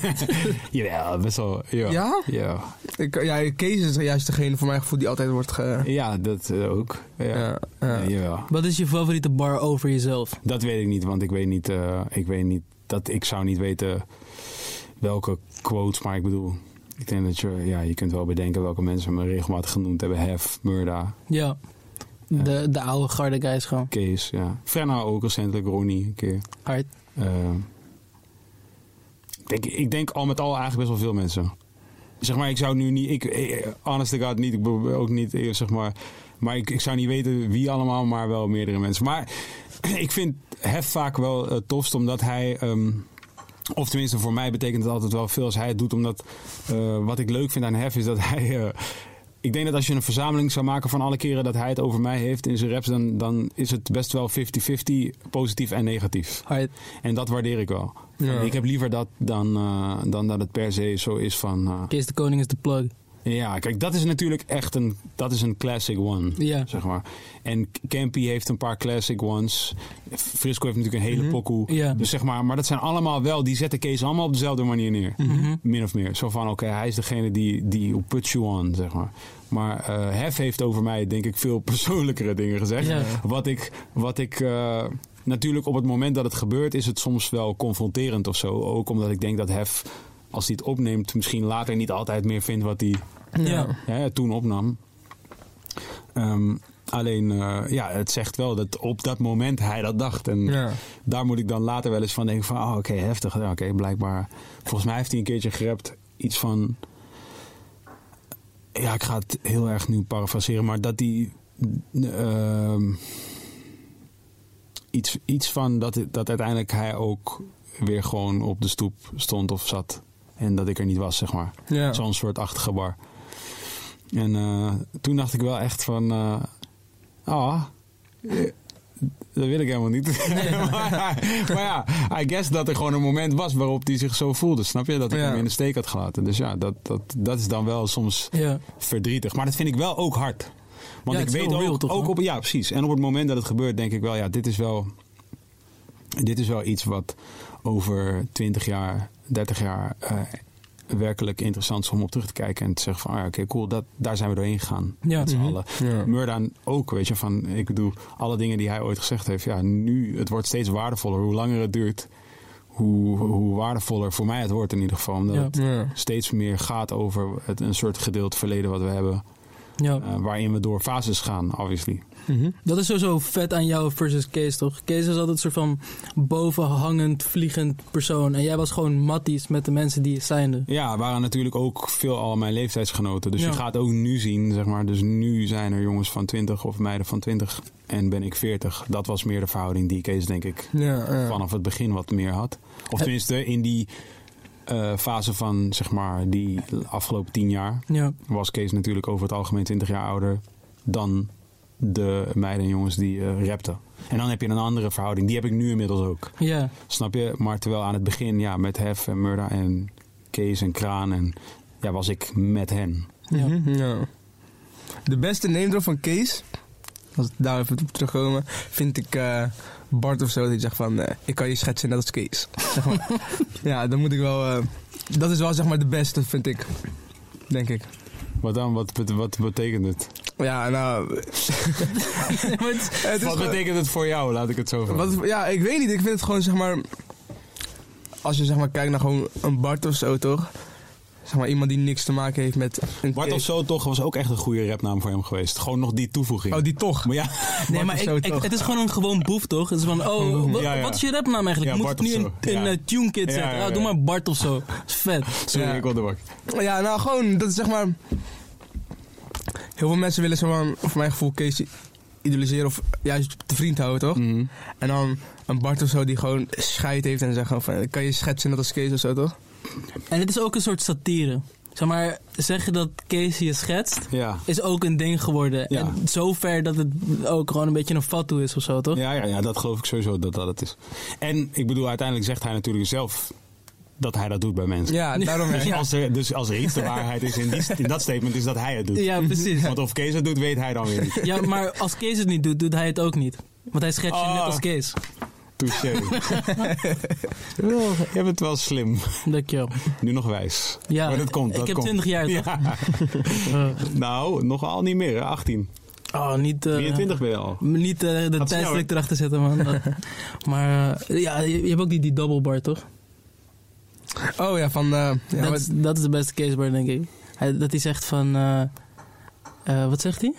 ja, best wel... Yo. Ja? Ja. Ik, ja, Kees is juist degene voor mijn gevoel die altijd wordt ge... Ja, dat ook. Ja. Ja, ja. Ja, wat is je favoriete bar over jezelf? Dat weet ik niet, want ik weet niet... Uh, ik weet niet... Dat, ik zou niet weten welke quotes, maar ik bedoel... Ik denk dat je... Ja, je kunt wel bedenken welke mensen me regelmatig genoemd hebben. Hef, Murda. Ja. Uh, de, de oude garde guys gewoon. Kees, ja. Frenna ook recentelijk, Ronnie een keer. Hart. Uh, ik, denk, ik denk al met al eigenlijk best wel veel mensen. Zeg maar, ik zou nu niet... Ik, honest to God niet, ik ook niet, zeg maar... Maar ik, ik zou niet weten wie allemaal, maar wel meerdere mensen. Maar ik vind Hef vaak wel uh, tofst, omdat hij... Um, Of tenminste, voor mij betekent het altijd wel veel als hij het doet. Omdat uh, wat ik leuk vind aan Hef is dat hij... Uh, ik denk dat als je een verzameling zou maken van alle keren dat hij het over mij heeft in zijn raps... dan, dan is het best wel fifty-fifty, positief en negatief. Hi. En dat waardeer ik wel. Ja. Ik heb liever dat dan, uh, dan dat het per se zo is van... Uh, Kees de Koning is de plug. Ja, kijk, dat is natuurlijk echt een... Dat is een classic one, yeah. Zeg maar. En Campy heeft een paar classic ones. Frisco heeft natuurlijk een hele mm-hmm. pokoe. Yeah. Dus zeg maar, maar dat zijn allemaal wel... Die zetten Kees allemaal op dezelfde manier neer. Mm-hmm. Min of meer. Zo van, oké, okay, hij is degene die, die put you on, zeg maar. Maar uh, Hef heeft over mij, denk ik, veel persoonlijkere dingen gezegd. Yeah. Wat ik... Wat ik uh, natuurlijk, op het moment dat het gebeurt... is het soms wel confronterend of zo. Ook omdat ik denk dat Hef... als hij het opneemt, misschien later niet altijd meer vindt wat hij ja. hè, toen opnam. Um, alleen, uh, ja, het zegt wel dat op dat moment hij dat dacht. En ja. daar moet ik dan later wel eens van denken van, oh, oké, okay, heftig. Ja, oké, okay, blijkbaar. Volgens mij heeft hij een keertje gerapt iets van... Ja, ik ga het heel erg nu parafraseren, maar dat hij... Uh, iets, iets van dat, dat uiteindelijk hij ook... weer gewoon op de stoep stond of zat. En dat ik er niet was, zeg maar. Ja. Zo'n soort achtige bar. En uh, toen dacht ik wel echt van... Ah, uh, oh, dat wil ik helemaal niet. Nee. maar, maar ja, I guess dat er gewoon een moment was... waarop hij zich zo voelde, snap je? Dat ik ja. hem in de steek had gelaten. Dus ja, dat, dat, dat is dan wel soms ja. verdrietig. Maar dat vind ik wel ook hard. Want ja, ik weet ook... Real, toch, ook op, ja, precies. En op het moment dat het gebeurt, denk ik wel... ja, dit is wel... Dit is wel iets wat over twintig jaar, dertig jaar uh, werkelijk interessant is om op terug te kijken. En te zeggen van, ah, oké, okay, cool, dat, daar zijn we doorheen gegaan. Ja. Met z'n mm-hmm. allen. Ja. Murda ook, weet je, van, ik bedoel, alle dingen die hij ooit gezegd heeft. Ja, nu, het wordt steeds waardevoller. Hoe langer het duurt, hoe, hoe waardevoller voor mij het wordt in ieder geval. Omdat ja. het ja. steeds meer gaat over het, een soort gedeeld verleden wat we hebben. Ja. Uh, waarin we door fases gaan, obviously. Mm-hmm. Dat is sowieso vet aan jou versus Kees, toch? Kees is altijd een soort van bovenhangend, vliegend persoon. En jij was gewoon matties met de mensen die zijnde. Ja, waren natuurlijk ook veel al mijn leeftijdsgenoten. Dus ja. je gaat ook nu zien, zeg maar. Dus nu zijn er jongens van twintig of meiden van twintig. En ben ik veertig. Dat was meer de verhouding die Kees, denk ik, ja, uh. vanaf het begin wat meer had. Of tenminste, in die... Uh, fase van, zeg maar, die afgelopen tien jaar... Ja. was Kees natuurlijk over het algemeen twintig jaar ouder... dan de meiden en jongens die uh, rapten. En dan heb je een andere verhouding. Die heb ik nu inmiddels ook. Ja. Snap je? Maar terwijl aan het begin, ja, met Hef en Murda en Kees en Kraan... en ja, was ik met hen. Ja. Ja. De beste name drop van Kees... als ik daar even op terugkomen... vind ik... Uh, Bart of zo, die zegt van, uh, ik kan je schetsen net als Kees. Zeg maar. Ja, dan moet ik wel... Uh, dat is wel, zeg maar, de beste, vind ik. Denk ik. Wat dan? Wat, wat, wat betekent het? Ja, nou... nee, maar het, het wat betekent gewoon, het voor jou? Laat ik het zo vragen. Ja, ik weet niet. Ik vind het gewoon, zeg maar... Als je, zeg maar, kijkt naar gewoon een Bart of zo, toch? Zeg maar, iemand die niks te maken heeft met... Bart of zo toch was ook echt een goede rapnaam voor hem geweest. Gewoon nog die toevoeging. Oh, die toch. Maar ja, nee, maar ik, ik, het is gewoon een gewoon boef, toch? Het is van, oh, w- ja, ja. wat is je rapnaam eigenlijk? Ja, Moet ik nu een, een ja. uh, TuneKit zetten? Ja, ja, ja. Oh, doe maar Bart of zo. Dat is vet. Sorry, ja. ik wil de bak. Ja, nou gewoon, dat is zeg maar... Heel veel mensen willen, zeg maar, voor mijn gevoel, Kees idoliseren of juist te vriend houden, toch? Mm-hmm. En dan een Bart of zo die gewoon scheid heeft en zegt van, kan je schetsen dat als Kees of zo, toch? En het is ook een soort satire. Zeg maar, zeggen dat Kees je schetst, ja. is ook een ding geworden. Ja. En zover dat het ook gewoon een beetje een fatsoen is of zo, toch? Ja, ja, ja, dat geloof ik sowieso dat dat het is. En ik bedoel, uiteindelijk zegt hij natuurlijk zelf dat hij dat doet bij mensen. Ja, daarom dus, ja. Als er, dus als er iets de waarheid is in, die, in dat statement, is dat hij het doet. Ja, precies. Want of Kees het doet, weet hij dan weer niet. Ja, maar als Kees het niet doet, doet hij het ook niet. Want hij schetst je oh. net als Kees. Touché. Je bent wel slim. Dankjewel. Nu nog wijs. Ja, maar dat komt. Dat ik heb komt. twintig jaar. Ja. uh. Nou, nogal niet meer. Hè? achttien. Oh, niet, uh, vierentwintig ben je al. Niet uh, de tijdstrik erachter zetten, man. Maar uh, ja, je, je hebt ook die, die double bar, toch? Oh ja, van... Uh, ja, dat, maar... dat is de beste case bar, denk ik. Hij, dat hij zegt van... Uh, uh, wat zegt hij?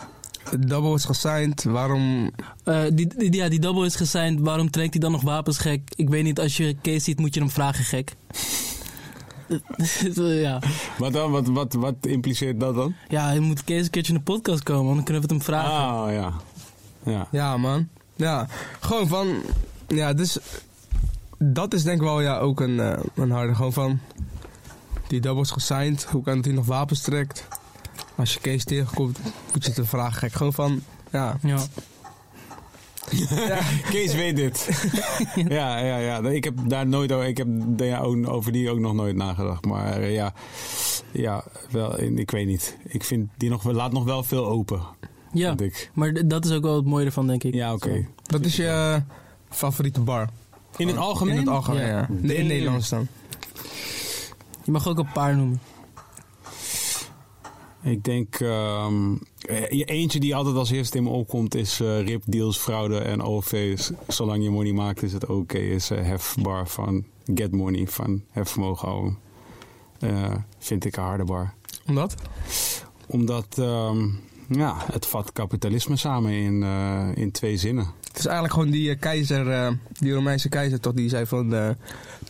Double is gesigned, waarom... Uh, die, die, ja, die double is gesigned, waarom trekt hij dan nog wapens, gek? Ik weet niet, als je Kees ziet, moet je hem vragen, gek. Ja. Wat dan? Wat, wat, wat impliceert dat dan? Ja, je moet Kees een keertje in de podcast komen, dan kunnen we het hem vragen. Ah, ja. Ja, ja man. Ja, gewoon van... Ja, dus... Dat is denk ik wel ja, ook een, uh, een harde, gewoon van... Die double is gesigned, hoe kan dat hij nog wapens trekt? Als je Kees tegenkomt, moet je het een vraag gek. Gewoon van, ja. ja. ja. Kees weet dit. ja, ja, ja. Ik heb daar nooit over, ik heb daar over die ook nog nooit nagedacht. Maar ja, ja wel, ik weet niet. Ik vind die nog, laat nog wel veel open. Ja, vind ik. Maar dat is ook wel het mooie ervan, denk ik. Ja, oké. Okay. Wat is je favoriete bar? In het algemeen? In het algemeen, ja. ja. In Nederland dan. Je mag ook een paar noemen. Ik denk, um, eentje die altijd als eerste in me opkomt is uh, rip, deals, fraude en O V's. Zolang je money maakt is het oké. Okay. Is uh, Hef bar van Get Money van Hef vermogen houden. Uh, vind ik een harde bar. Omdat? Omdat um, ja, het vat kapitalisme samen in, uh, in twee zinnen. Het is eigenlijk gewoon die uh, keizer, uh, die Romeinse keizer toch, die zei van uh,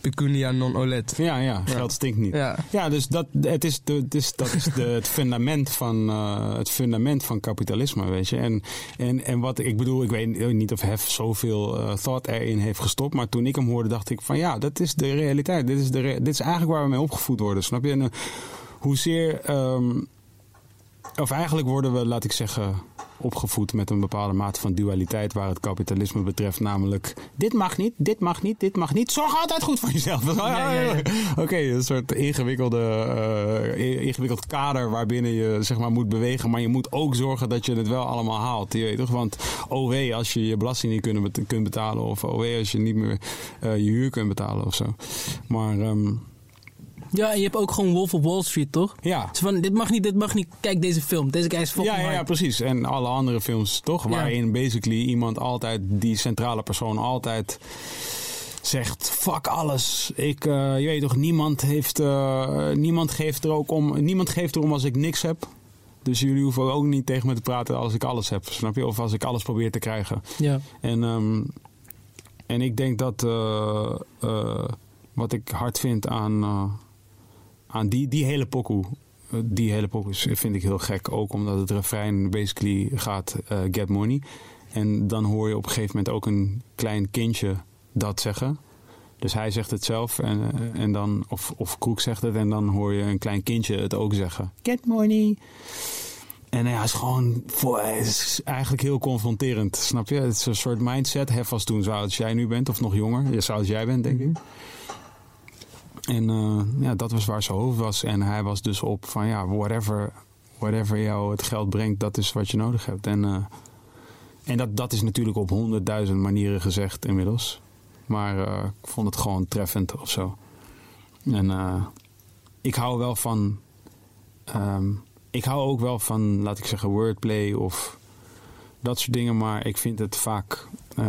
pecunia non olet. Ja, ja, geld stinkt niet. Ja, ja dus dat, het is, de, het is, dat is de, het, fundament van, uh, het fundament van kapitalisme, weet je. En, en, en wat ik bedoel, ik weet niet of Hef zoveel uh, thought erin heeft gestopt, maar toen ik hem hoorde dacht ik van ja, dat is de realiteit. Dit is, de re- dit is eigenlijk waar we mee opgevoed worden, snap je? En, uh, hoezeer, um, of eigenlijk worden we, laat ik zeggen... opgevoed met een bepaalde mate van dualiteit waar het kapitalisme betreft, namelijk dit mag niet, dit mag niet, dit mag niet. Zorg altijd goed voor jezelf. Ja, ja, ja. Oké, okay, een soort ingewikkelde uh, ingewikkeld kader waarbinnen je zeg maar moet bewegen, maar je moet ook zorgen dat je het wel allemaal haalt. Je weet toch? Want O W als je je belasting niet kunt betalen of O W als je niet meer uh, je huur kunt betalen of zo. Maar um, ja, en je hebt ook gewoon Wolf of Wall Street, toch? Ja. Dus van, dit mag niet, dit mag niet. Kijk deze film, deze guy is fucking ja, ja, ja, precies. En alle andere films, toch? Ja. Waarin basically iemand altijd, die centrale persoon altijd zegt, fuck alles. Ik, uh, je weet toch, niemand heeft, uh, niemand geeft er ook om, niemand geeft erom als ik niks heb. Dus jullie hoeven ook niet tegen me te praten als ik alles heb, snap je? Of als ik alles probeer te krijgen. Ja. En, um, en ik denk dat uh, uh, wat ik hard vind aan... Uh, Aan die, die hele pokoe, die hele pokoe vind ik heel gek. Ook omdat het refrein basically gaat uh, get money. En dan hoor je op een gegeven moment ook een klein kindje dat zeggen. Dus hij zegt het zelf en, en dan, of, of Kroek zegt het en dan hoor je een klein kindje het ook zeggen. Get money. En ja, het is gewoon voor, het is eigenlijk heel confronterend, snap je? Het is een soort mindset. Hef was toen zo oud als jij nu bent of nog jonger. Zo oud als jij bent, denk ik. En uh, ja, dat was waar zijn hoofd was. En hij was dus op van ja, whatever, whatever jou het geld brengt, dat is wat je nodig hebt. En, uh, en dat, dat is natuurlijk op honderdduizend manieren gezegd inmiddels. Maar uh, ik vond het gewoon treffend of zo. En uh, ik hou wel van... Um, ik hou ook wel van, laat ik zeggen, wordplay of dat soort dingen. Maar ik vind het vaak... Uh,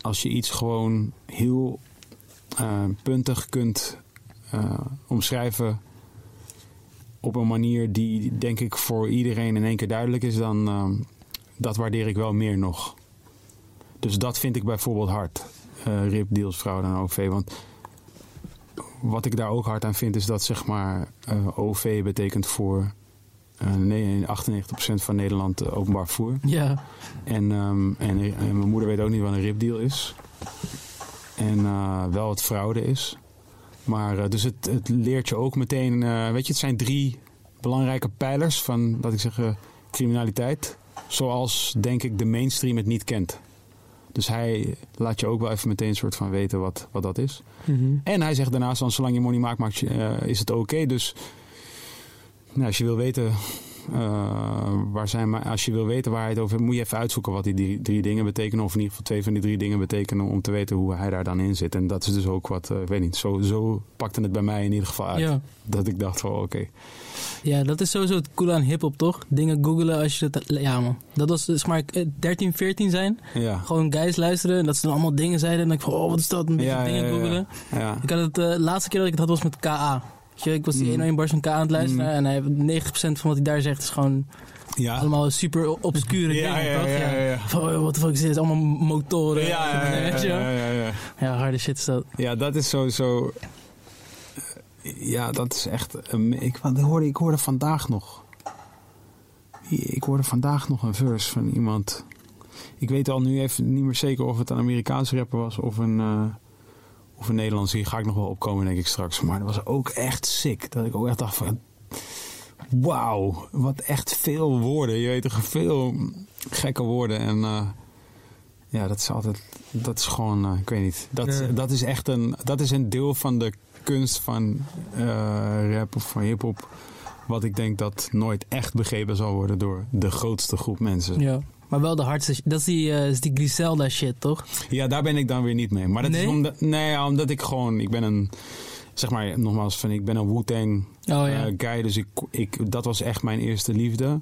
als je iets gewoon heel... Uh, puntig kunt uh, omschrijven op een manier die denk ik voor iedereen in één keer duidelijk is, dan uh, dat waardeer ik wel meer nog. Dus dat vind ik bijvoorbeeld hard. Uh, rip, deals, fraude en O V. Want wat ik daar ook hard aan vind is dat zeg maar uh, O V betekent voor uh, achtennegentig procent van Nederland openbaar voer. Ja. En, um, en, en mijn moeder weet ook niet wat een rip deal is. En uh, wel het fraude is. Maar uh, dus het, het leert je ook meteen... Uh, weet je, het zijn drie belangrijke pijlers van, laat ik zeggen, criminaliteit. Zoals, denk ik, de mainstream het niet kent. Dus hij laat je ook wel even meteen een soort van weten wat, wat dat is. Mm-hmm. En hij zegt daarnaast, zolang je money maakt, maakt je, uh, is het oké. Okay. Dus nou, als je wil weten Uh, waar zijn maar, als je wil weten waar hij het over heeft, moet je even uitzoeken wat die drie, drie dingen betekenen. Of in ieder geval twee van die drie dingen betekenen om te weten hoe hij daar dan in zit. En dat is dus ook wat, uh, ik weet niet, zo, zo pakte het bij mij in ieder geval uit. Ja. Dat ik dacht van oké. Okay. Ja, dat is sowieso het coole aan hiphop, toch? Dingen googelen als je dat... Ja man, dat was zeg maar dertien, veertien zijn. Ja. Gewoon guys luisteren en dat ze dan allemaal dingen zeiden. En dan dacht ik van oh, wat is dat? Een beetje ja, dingen ja, ja, googelen. Ja. Ja. Ik had het uh, laatste keer dat ik het had was met K A. Ik was die één-één bars van K aan het luisteren. Mm. En hij, negentig procent van wat hij daar zegt is gewoon ja. allemaal super obscure ja, dingen. Ja, toch? Ja, ja, ja. Van, oh, what the fuck is dit? Allemaal motoren. Ja, ja, ja, weet je? Ja, ja, ja. ja, harde shit is dat. Ja, dat is sowieso... Ja, dat is echt... Ik hoorde, ik hoorde vandaag nog... Ik hoorde vandaag nog een verse van iemand... Ik weet al nu even niet meer zeker of het een Amerikaanse rapper was of een... Uh, Of in Nederland, hier ga ik nog wel opkomen, denk ik straks. Maar dat was ook echt sick. Dat ik ook echt dacht van... Wauw, wat echt veel woorden. Je weet toch, veel gekke woorden. En uh, ja, dat is altijd... Dat is gewoon, uh, ik weet niet. Dat, nee. dat is echt een... Dat is een deel van de kunst van uh, rap of van hiphop. Wat ik denk dat nooit echt begrepen zal worden door de grootste groep mensen. Ja. Maar wel de hardste shit. Dat is die, uh, is die Griselda shit, toch? Ja, daar ben ik dan weer niet mee. Maar dat nee? is omdat... Nee, omdat ik gewoon... Ik ben een... Zeg maar, nogmaals, van, ik ben een Wu-Tang oh, ja. uh, guy. Dus ik, ik, dat was echt mijn eerste liefde.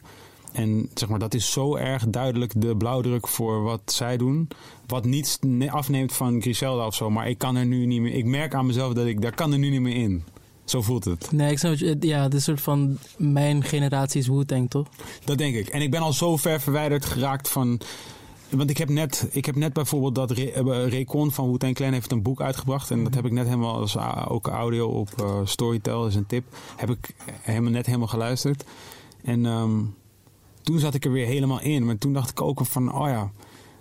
En zeg maar, dat is zo erg duidelijk de blauwdruk voor wat zij doen. Wat niets afneemt van Griselda of zo. Maar ik kan er nu niet meer... Ik merk aan mezelf dat ik... Daar kan er nu niet meer in. Zo voelt het. Nee, ik snap het. Ja, het is een soort van... Mijn generatie is Wu-Tang, toch? Dat denk ik. En ik ben al zo ver verwijderd geraakt van... Want ik heb net... Ik heb net bijvoorbeeld dat... Raycon van Wu-Tang Clan heeft een boek uitgebracht. En dat heb ik net helemaal als ook audio op uh, Storytel. Is een tip. Heb ik helemaal, net helemaal geluisterd. En um, toen zat ik er weer helemaal in. Maar toen dacht ik ook van... Oh ja,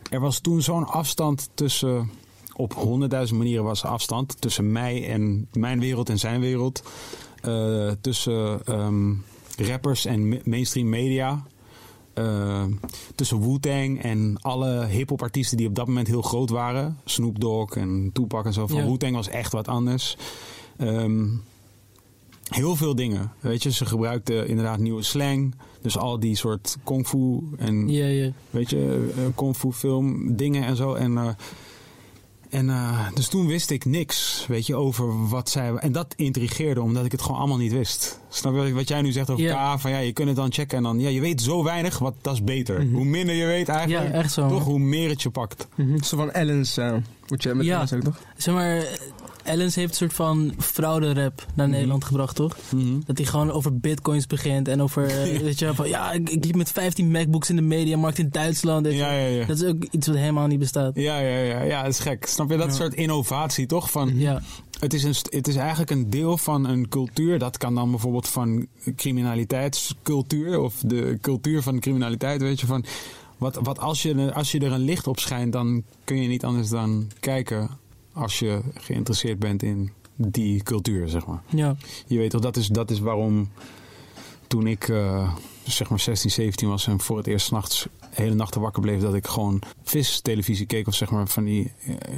er was toen zo'n afstand tussen... Op honderdduizend manieren was er afstand tussen mij en mijn wereld en zijn wereld. Uh, tussen um, rappers en ma- mainstream media. Uh, tussen Wu-Tang en alle hip-hop artiesten die op dat moment heel groot waren. Snoop Dogg en Tupac en zo. Van ja. Wu-Tang was echt wat anders. Um, heel veel dingen. Weet je, ze gebruikten inderdaad nieuwe slang. Dus al die soort kung fu en ja, ja. weet je, uh, kung fu film dingen en zo. En... Uh, En uh, dus toen wist ik niks, weet je, over wat zij... En dat intrigeerde, omdat ik het gewoon allemaal niet wist. Snap je wat jij nu zegt over yeah. K A? Van ja, je kunt het dan checken en dan... Ja, je weet zo weinig, wat dat is beter. Mm-hmm. Hoe minder je weet eigenlijk, ja, echt zo, toch man. Hoe meer het je pakt. Mm-hmm. Zo van Ellens, uh, moet je met ja, toch? Zeg maar, Ellens heeft een soort van fraude-rap naar mm-hmm. Nederland gebracht, toch? Mm-hmm. Dat hij gewoon over bitcoins begint en over... Uh, weet je, van, ja, ik, ik liep met vijftien MacBooks in de mediamarkt in Duitsland. Ja, ja, ja. Dat is ook iets wat helemaal niet bestaat. Ja, ja, ja. Ja, dat is gek. Snap je? Dat ja. soort innovatie, toch? Van, ja. Het is, een, het is eigenlijk een deel van een cultuur. Dat kan dan bijvoorbeeld van criminaliteitscultuur of de cultuur van criminaliteit, weet je, van... Wat, wat als, je, als je er een licht op schijnt, dan kun je niet anders dan kijken als je geïnteresseerd bent in die cultuur, zeg maar. Ja. Je weet toch, dat is, dat is waarom toen ik uh, zeg maar zestien, zeventien was en voor het eerst 's nachts hele nachten wakker bleef, dat ik gewoon vistelevisie keek of zeg maar van die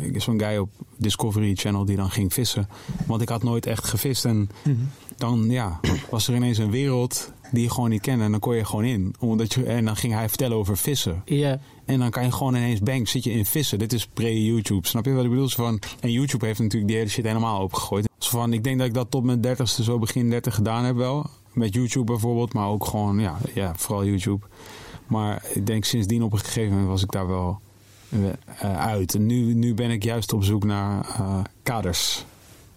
uh, zo'n guy op Discovery Channel die dan ging vissen. Want ik had nooit echt gevist en mm-hmm. dan ja, was er ineens een wereld die je gewoon niet kende en dan kon je gewoon in. Omdat je, en dan ging hij vertellen over vissen. Yeah. En dan kan je gewoon ineens, bang, zit je in vissen. Dit is pre-YouTube. Snap je wat ik bedoel? Van, en YouTube heeft natuurlijk die hele shit helemaal opgegooid. Dus van, ik denk dat ik dat tot mijn dertigste, zo begin dertig gedaan heb wel. Met YouTube bijvoorbeeld, maar ook gewoon, ja, ja vooral YouTube. Maar ik denk sindsdien op een gegeven moment was ik daar wel uh, uit. En nu, nu ben ik juist op zoek naar uh, kaders.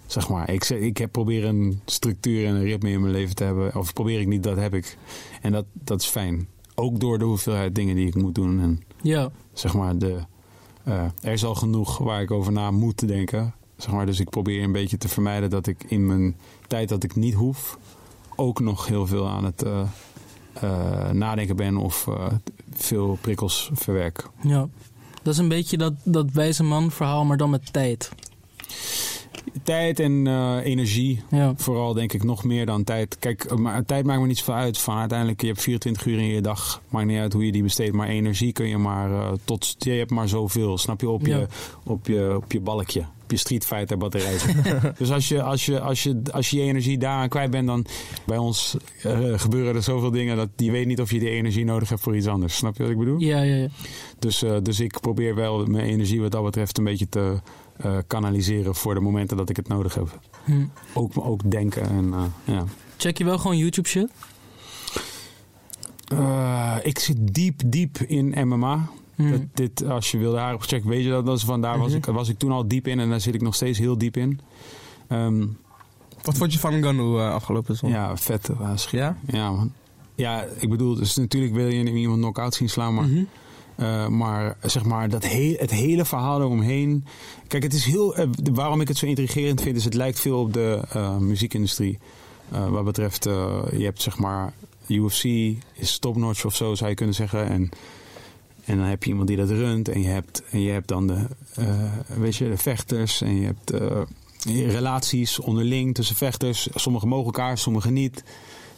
Zeg maar, ik, ik heb proberen een structuur en een ritme in mijn leven te hebben. Of probeer ik niet, dat heb ik. En dat, dat is fijn. Ook door de hoeveelheid dingen die ik moet doen. En ja. Zeg maar, de, uh, er is al genoeg waar ik over na moet denken. Zeg maar, dus ik probeer een beetje te vermijden dat ik in mijn tijd dat ik niet hoef... ook nog heel veel aan het uh, uh, nadenken ben of uh, veel prikkels verwerk. Ja, dat is een beetje dat, dat wijze man verhaal, maar dan met tijd. Tijd en uh, energie. Ja. Vooral denk ik nog meer dan tijd. Kijk, maar tijd maakt me niet zoveel uit. Van uiteindelijk, je hebt vierentwintig uur in je dag. Maakt niet uit hoe je die besteedt. Maar energie kun je maar uh, tot... Je hebt maar zoveel. Snap je? Op, ja. je, op, je, op je balkje. op je Street Fighter batterij zit. Dus als je, als, je, als, je, als je je energie daaraan kwijt bent, dan bij ons uh, gebeuren er zoveel dingen dat je weet niet of je die energie nodig hebt voor iets anders. Snap je wat ik bedoel? Ja, ja, ja. Dus, uh, dus ik probeer wel mijn energie wat dat betreft een beetje te uh, kanaliseren voor de momenten dat ik het nodig heb. Hm. Ook, ook denken en uh, ja. Check je wel gewoon YouTube shit? Uh, ik zit diep, diep in M M A. Mm. Dat dit, als je wilde haar op check, weet je dat. Dat is vandaar was, mm-hmm. ik, was ik toen al diep in en daar zit ik nog steeds heel diep in. Um, Wat vond je van Ngannou uh, afgelopen zondag? Ja, vet. Uh, ja? Ja, man. Ja, ik bedoel, dus natuurlijk wil je iemand knock-out zien slaan, maar... Mm-hmm. Uh, maar zeg maar, dat he- het hele verhaal eromheen... Kijk, het is heel, uh, waarom ik het zo intrigerend vind... is het lijkt veel op de uh, muziekindustrie. Uh, wat betreft, uh, je hebt zeg maar... U F C is Topnotje of zo, zou je kunnen zeggen. En, en dan heb je iemand die dat runt. En je hebt, en je hebt dan de, uh, weet je, de vechters. En je hebt uh, relaties onderling tussen vechters. Sommigen mogen elkaar, sommigen niet.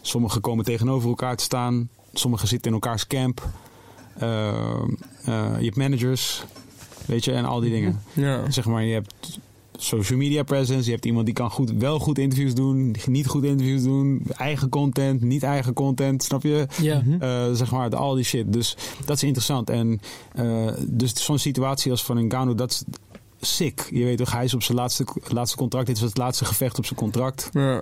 Sommigen komen tegenover elkaar te staan. Sommigen zitten in elkaars camp. Uh, uh, je hebt managers. Weet je, en al die dingen. Ja. Zeg maar, je hebt... social media presence. Je hebt iemand die kan goed, wel goed interviews doen, niet goed interviews doen. Eigen content, niet eigen content. Snap je? Ja. Uh, zeg maar, al die shit. Dus dat is interessant. En uh, dus zo'n situatie als van Ngannou, dat is sick. Je weet toch, hij is op zijn laatste, laatste contract. Dit was het laatste gevecht op zijn contract. Ja.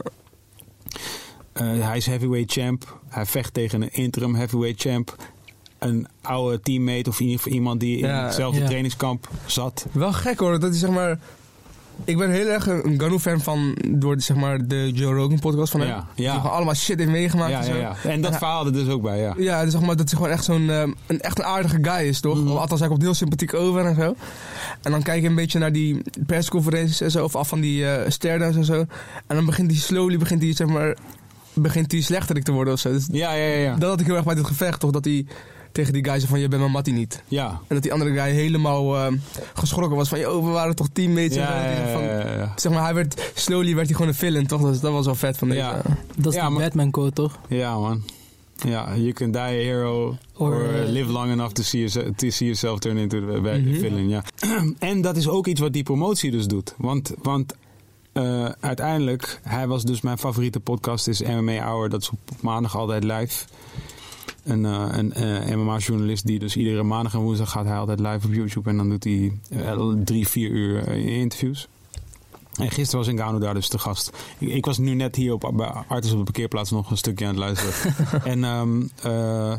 Uh, hij is heavyweight champ. Hij vecht tegen een interim heavyweight champ. Een oude teammate of iemand die in ja, hetzelfde ja. trainingskamp zat. Wel gek hoor, dat hij zeg maar... Ik ben heel erg een Ngannou-fan van door zeg maar, de Joe Rogan podcast van hem. Ja, ja. Die allemaal shit heeft meegemaakt. Ja, en, zo. Ja, ja. En dat en, verhaal er dus ook bij, ja. Ja, dus zeg maar, dat hij gewoon echt zo'n um, een, echt een aardige guy is, toch? Mm. Althans, hij komt heel sympathiek over en zo. En dan kijk je een beetje naar die persconferenties en zo, of af van die uh, stare-downs en zo. En dan begint hij slowly, begint hij zeg maar, begint hij slechterik te worden of zo. Dus ja, ja, ja, ja. Dat had ik heel erg bij dit gevecht, toch? Dat hij... tegen die guy zei van, je bent mijn mattie niet. Ja. En dat die andere guy helemaal uh, geschrokken was van, joh, we waren toch teammates. Ja, en ja, van, ja, ja. Zeg maar, hij werd, slowly werd hij gewoon een villain, toch? Dus dat was wel vet van deze. Ja. Dat is ja, die man. Batman code, toch? Ja, man. Ja, you can die a hero or, or uh, live long enough to see, yourself, to see yourself turn into the bad mm-hmm. villain. Ja. En dat is ook iets wat die promotie dus doet. Want... want Uh, uiteindelijk, hij was dus mijn favoriete podcast, is M M A Hour. Dat is op maandag altijd live. Een, uh, een uh, M M A-journalist die dus iedere maandag en woensdag gaat hij altijd live op YouTube. En dan doet hij uh, drie, vier uur uh, interviews. En gisteren was Ngannou daar dus te gast. Ik, ik was nu net hier op, bij Artis op de parkeerplaats nog een stukje aan het luisteren. en um, uh,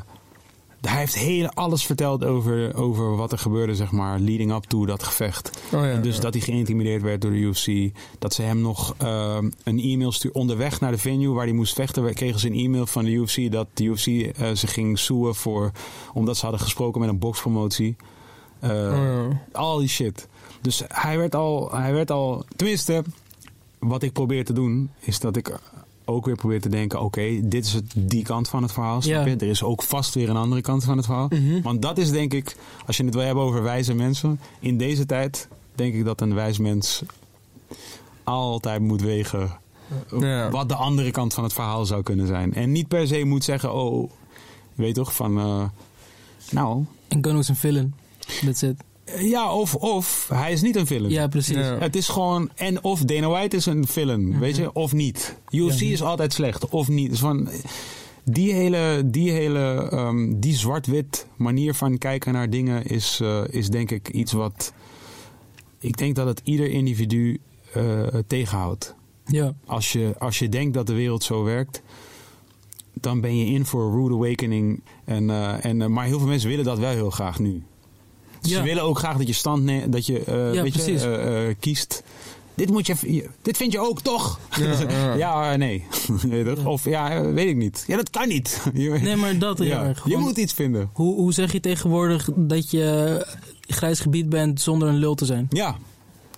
hij heeft heel alles verteld over, over wat er gebeurde, zeg maar, leading up to dat gevecht. Oh ja, dus ja. dat hij geïntimideerd werd door de U F C. Dat ze hem nog uh, een e-mail stuurde. Onderweg naar de venue waar hij moest vechten, kregen ze een e-mail van de U F C dat de U F C uh, ze ging soeën voor, omdat ze hadden gesproken met een bokspromotie. Uh, oh ja. Al die shit. Dus hij werd al, hij werd al... Tenminste, wat ik probeer te doen, is dat ik... ook weer probeer te denken, oké, okay, dit is het, die kant van het verhaal. Snap je? Ja. Er is ook vast weer een andere kant van het verhaal. Mm-hmm. Want dat is denk ik, als je het wil hebben over wijze mensen, in deze tijd denk ik dat een wijs mens altijd moet wegen ja. wat de andere kant van het verhaal zou kunnen zijn. En niet per se moet zeggen, oh, je weet toch, van uh, nou... Ngannou is een villain, that's it. Ja, of, of hij is niet een villain. Ja, precies. Ja. Het is gewoon, en of Dana White is een villain, mm-hmm. weet je, of niet. U F C ja, is altijd slecht, of niet. Dus van, die hele, die hele, um, die zwart-wit manier van kijken naar dingen is, uh, is denk ik iets wat, ik denk dat het ieder individu uh, tegenhoudt. Ja. Als je, als je denkt dat de wereld zo werkt, dan ben je in voor een rude awakening. En, uh, en, uh, maar heel veel mensen willen dat wel heel graag nu. Ze ja. willen ook graag dat je stand ne- dat je, uh, ja, weet je uh, uh, kiest. Dit, moet je, dit vind je ook, toch? Ja, ja. ja nee. ja. Of ja, weet ik niet. Ja, dat kan niet. nee, maar dat ja. ja. Gewoon, je moet iets vinden. Hoe, hoe zeg je tegenwoordig dat je grijs gebied bent zonder een lul te zijn? Ja,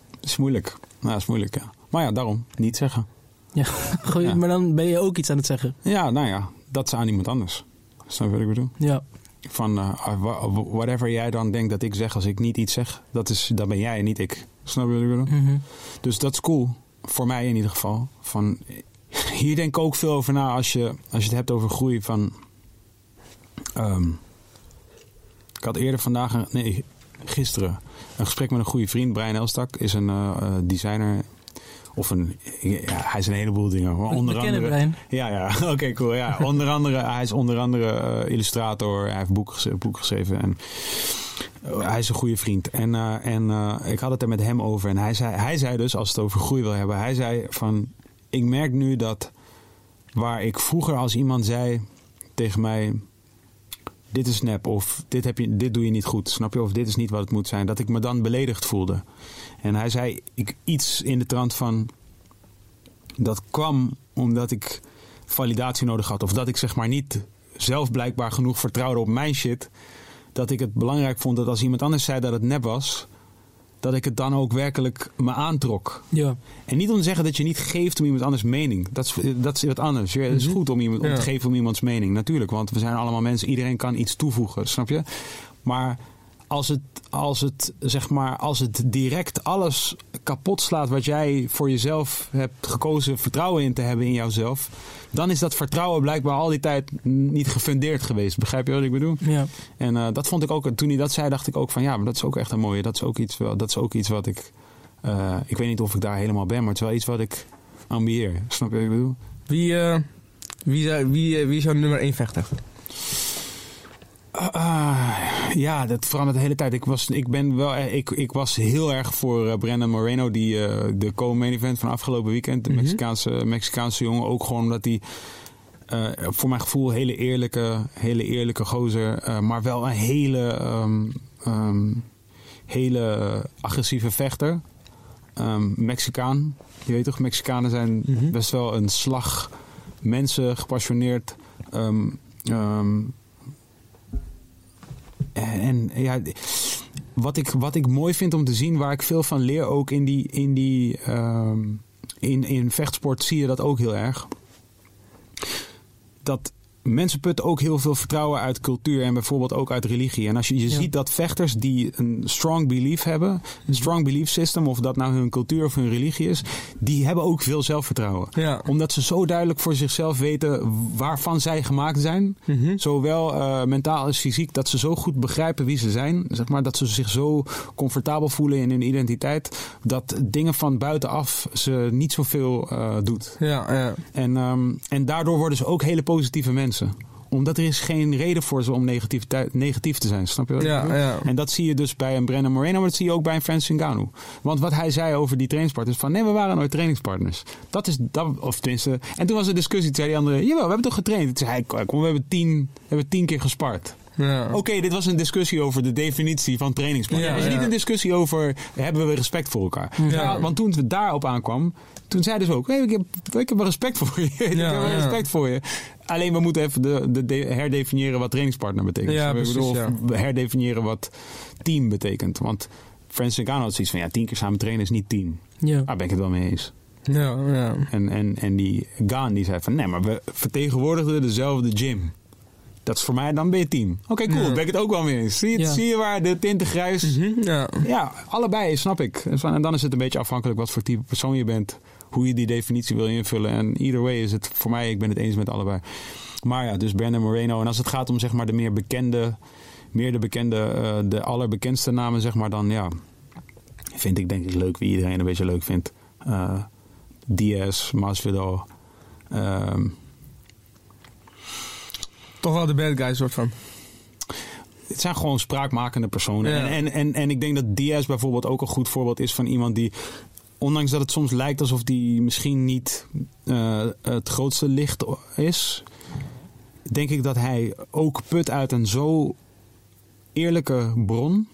dat is moeilijk. Nou, dat is moeilijk, ja. Maar ja, daarom. Niet zeggen. Ja, Goeie, ja. Maar dan ben je ook iets aan het zeggen. Ja, nou ja. Dat is aan iemand anders. Snap je wat ik bedoel? Ja. Van uh, whatever jij dan denkt dat ik zeg als ik niet iets zeg, dat, is, dat ben jij en niet ik. Snap je wat ik bedoel? Mm-hmm. Dus dat is cool. Voor mij in ieder geval. Van, hier denk ik ook veel over na als je, als je het hebt over groei. Van, um, ik had eerder vandaag, nee gisteren, Een gesprek met een goede vriend, Brian Elstak, is een uh, designer. Of een, ja, hij is een heleboel dingen. We onder andere, Brian. Ja, ja. Oké, okay, cool. Ja, onder andere, hij is onder andere uh, illustrator. Hij heeft boek, boek geschreven. En uh, hij is een goede vriend. En, uh, en uh, ik had het er met hem over. En hij zei, hij zei dus, als het over groei wil hebben. Hij zei van, ik merk nu dat waar ik vroeger als iemand zei tegen mij... dit is nep, of dit, heb je, dit doe je niet goed, snap je? Of dit is niet wat het moet zijn. Dat ik me dan beledigd voelde. En hij zei ik, iets in de trant van... dat kwam omdat ik validatie nodig had. Of dat ik zeg maar niet zelf blijkbaar genoeg vertrouwde op mijn shit. Dat ik het belangrijk vond dat als iemand anders zei dat het nep was... dat ik het dan ook werkelijk me aantrok. Ja. En niet om te zeggen dat je niet geeft om iemand anders mening. Dat is, dat is wat anders. Het is goed om, iemand, om ja. te geven om iemands mening. Natuurlijk, want we zijn allemaal mensen. Iedereen kan iets toevoegen, snap je? Maar als het, als het, zeg maar, als het direct alles kapot slaat... wat jij voor jezelf hebt gekozen vertrouwen in te hebben in jouzelf... dan is dat vertrouwen blijkbaar al die tijd niet gefundeerd geweest. Begrijp je wat ik bedoel? Ja. En uh, dat vond ik ook... Toen hij dat zei, dacht ik ook van... ja, maar dat is ook echt een mooie... Dat is ook iets, dat is ook iets wat ik... Uh, ik weet niet of ik daar helemaal ben... maar het is wel iets wat ik ambieer. Snap je wat ik bedoel? Wie, uh, wie, zou, wie, uh, wie zou nummer één vechter? Uh, uh, ja, dat verandert de hele tijd. Ik was, ik ben wel, ik, ik was heel erg voor uh, Brandon Moreno, die, uh, de co-main event van afgelopen weekend. De mm-hmm. Mexicaanse, Mexicaanse jongen. Ook gewoon omdat hij, uh, voor mijn gevoel, hele eerlijke, hele eerlijke gozer. Uh, maar wel een hele, um, um, hele agressieve vechter. Um, Mexicaan. Je weet toch, Mexicanen zijn mm-hmm. best wel een slag mensen, gepassioneerd. Um, um, En ja, wat ik, wat ik mooi vind om te zien, waar ik veel van leer ook in die, in die uh, in, in vechtsport zie je dat ook heel erg. Dat mensen putten ook heel veel vertrouwen uit cultuur en bijvoorbeeld ook uit religie. En als je, je ja. ziet dat vechters die een strong belief hebben, een strong belief system, of dat nou hun cultuur of hun religie is, die hebben ook veel zelfvertrouwen. Ja. Omdat ze zo duidelijk voor zichzelf weten waarvan zij gemaakt zijn, mm-hmm. zowel uh, mentaal als fysiek, dat ze zo goed begrijpen wie ze zijn, zeg maar, dat ze zich zo comfortabel voelen in hun identiteit, dat dingen van buitenaf ze niet zoveel uh, doet. Ja, ja. En, um, en daardoor worden ze ook hele positieve mensen. Omdat er is geen reden voor ze om negatief, negatief te zijn. Snap je wat ja, ja. En dat zie je dus bij een Brandon Moreno. Maar dat zie je ook bij een Francis Ngannou. Want wat hij zei over die trainingspartners. Van nee, we waren nooit trainingspartners. Dat is dat, of tenminste. En toen was er discussie. Toen zei die andere. Jawel, we hebben toch getraind. Toen zei hij, kom, we hebben tien, we hebben tien keer gespart. Ja. Oké, okay, dit was een discussie over de definitie van trainingspartner. Ja, het is ja. niet een discussie over hebben we respect voor elkaar. Ja. Ja, want toen het daarop aankwam, toen zei hij dus ook, hey, ik, heb, ik heb respect voor je. Ja, ik heb ja. respect voor je. Alleen we moeten even de, de, de herdefiniëren wat trainingspartner betekent. Ja, precies, bedoel, ja. Of herdefiniëren wat team betekent. Want Francis Ngannou had zoiets van, ja, tien keer samen trainen is niet team. Ja. Daar ben ik het wel mee eens. Ja, ja. En, en, en die Gaan die zei van, nee, maar we vertegenwoordigden dezelfde gym. Dat is voor mij, dan ben je team. Oké, okay, cool, daar ja. ben ik het ook wel mee eens. Zie, ja. zie je waar de tinten grijs... Mm-hmm, ja. ja, allebei, snap ik. En dan is het een beetje afhankelijk wat voor type persoon je bent. Hoe je die definitie wil invullen. En either way is het voor mij, ik ben het eens met allebei. Maar ja, dus Brandon Moreno. En als het gaat om zeg maar de meer bekende... meer de bekende, uh, de allerbekendste namen, zeg maar, dan ja... vind ik denk ik leuk wie iedereen een beetje leuk vindt. Uh, Diaz, Masvidal... Uh, Toch wel de bad guy soort van. Het zijn gewoon spraakmakende personen. Ja. En, en, en ik denk dat Diaz bijvoorbeeld ook een goed voorbeeld is van iemand die... ondanks dat het soms lijkt alsof die misschien niet uh, het grootste licht is... denk ik dat hij ook put uit een zo eerlijke bron...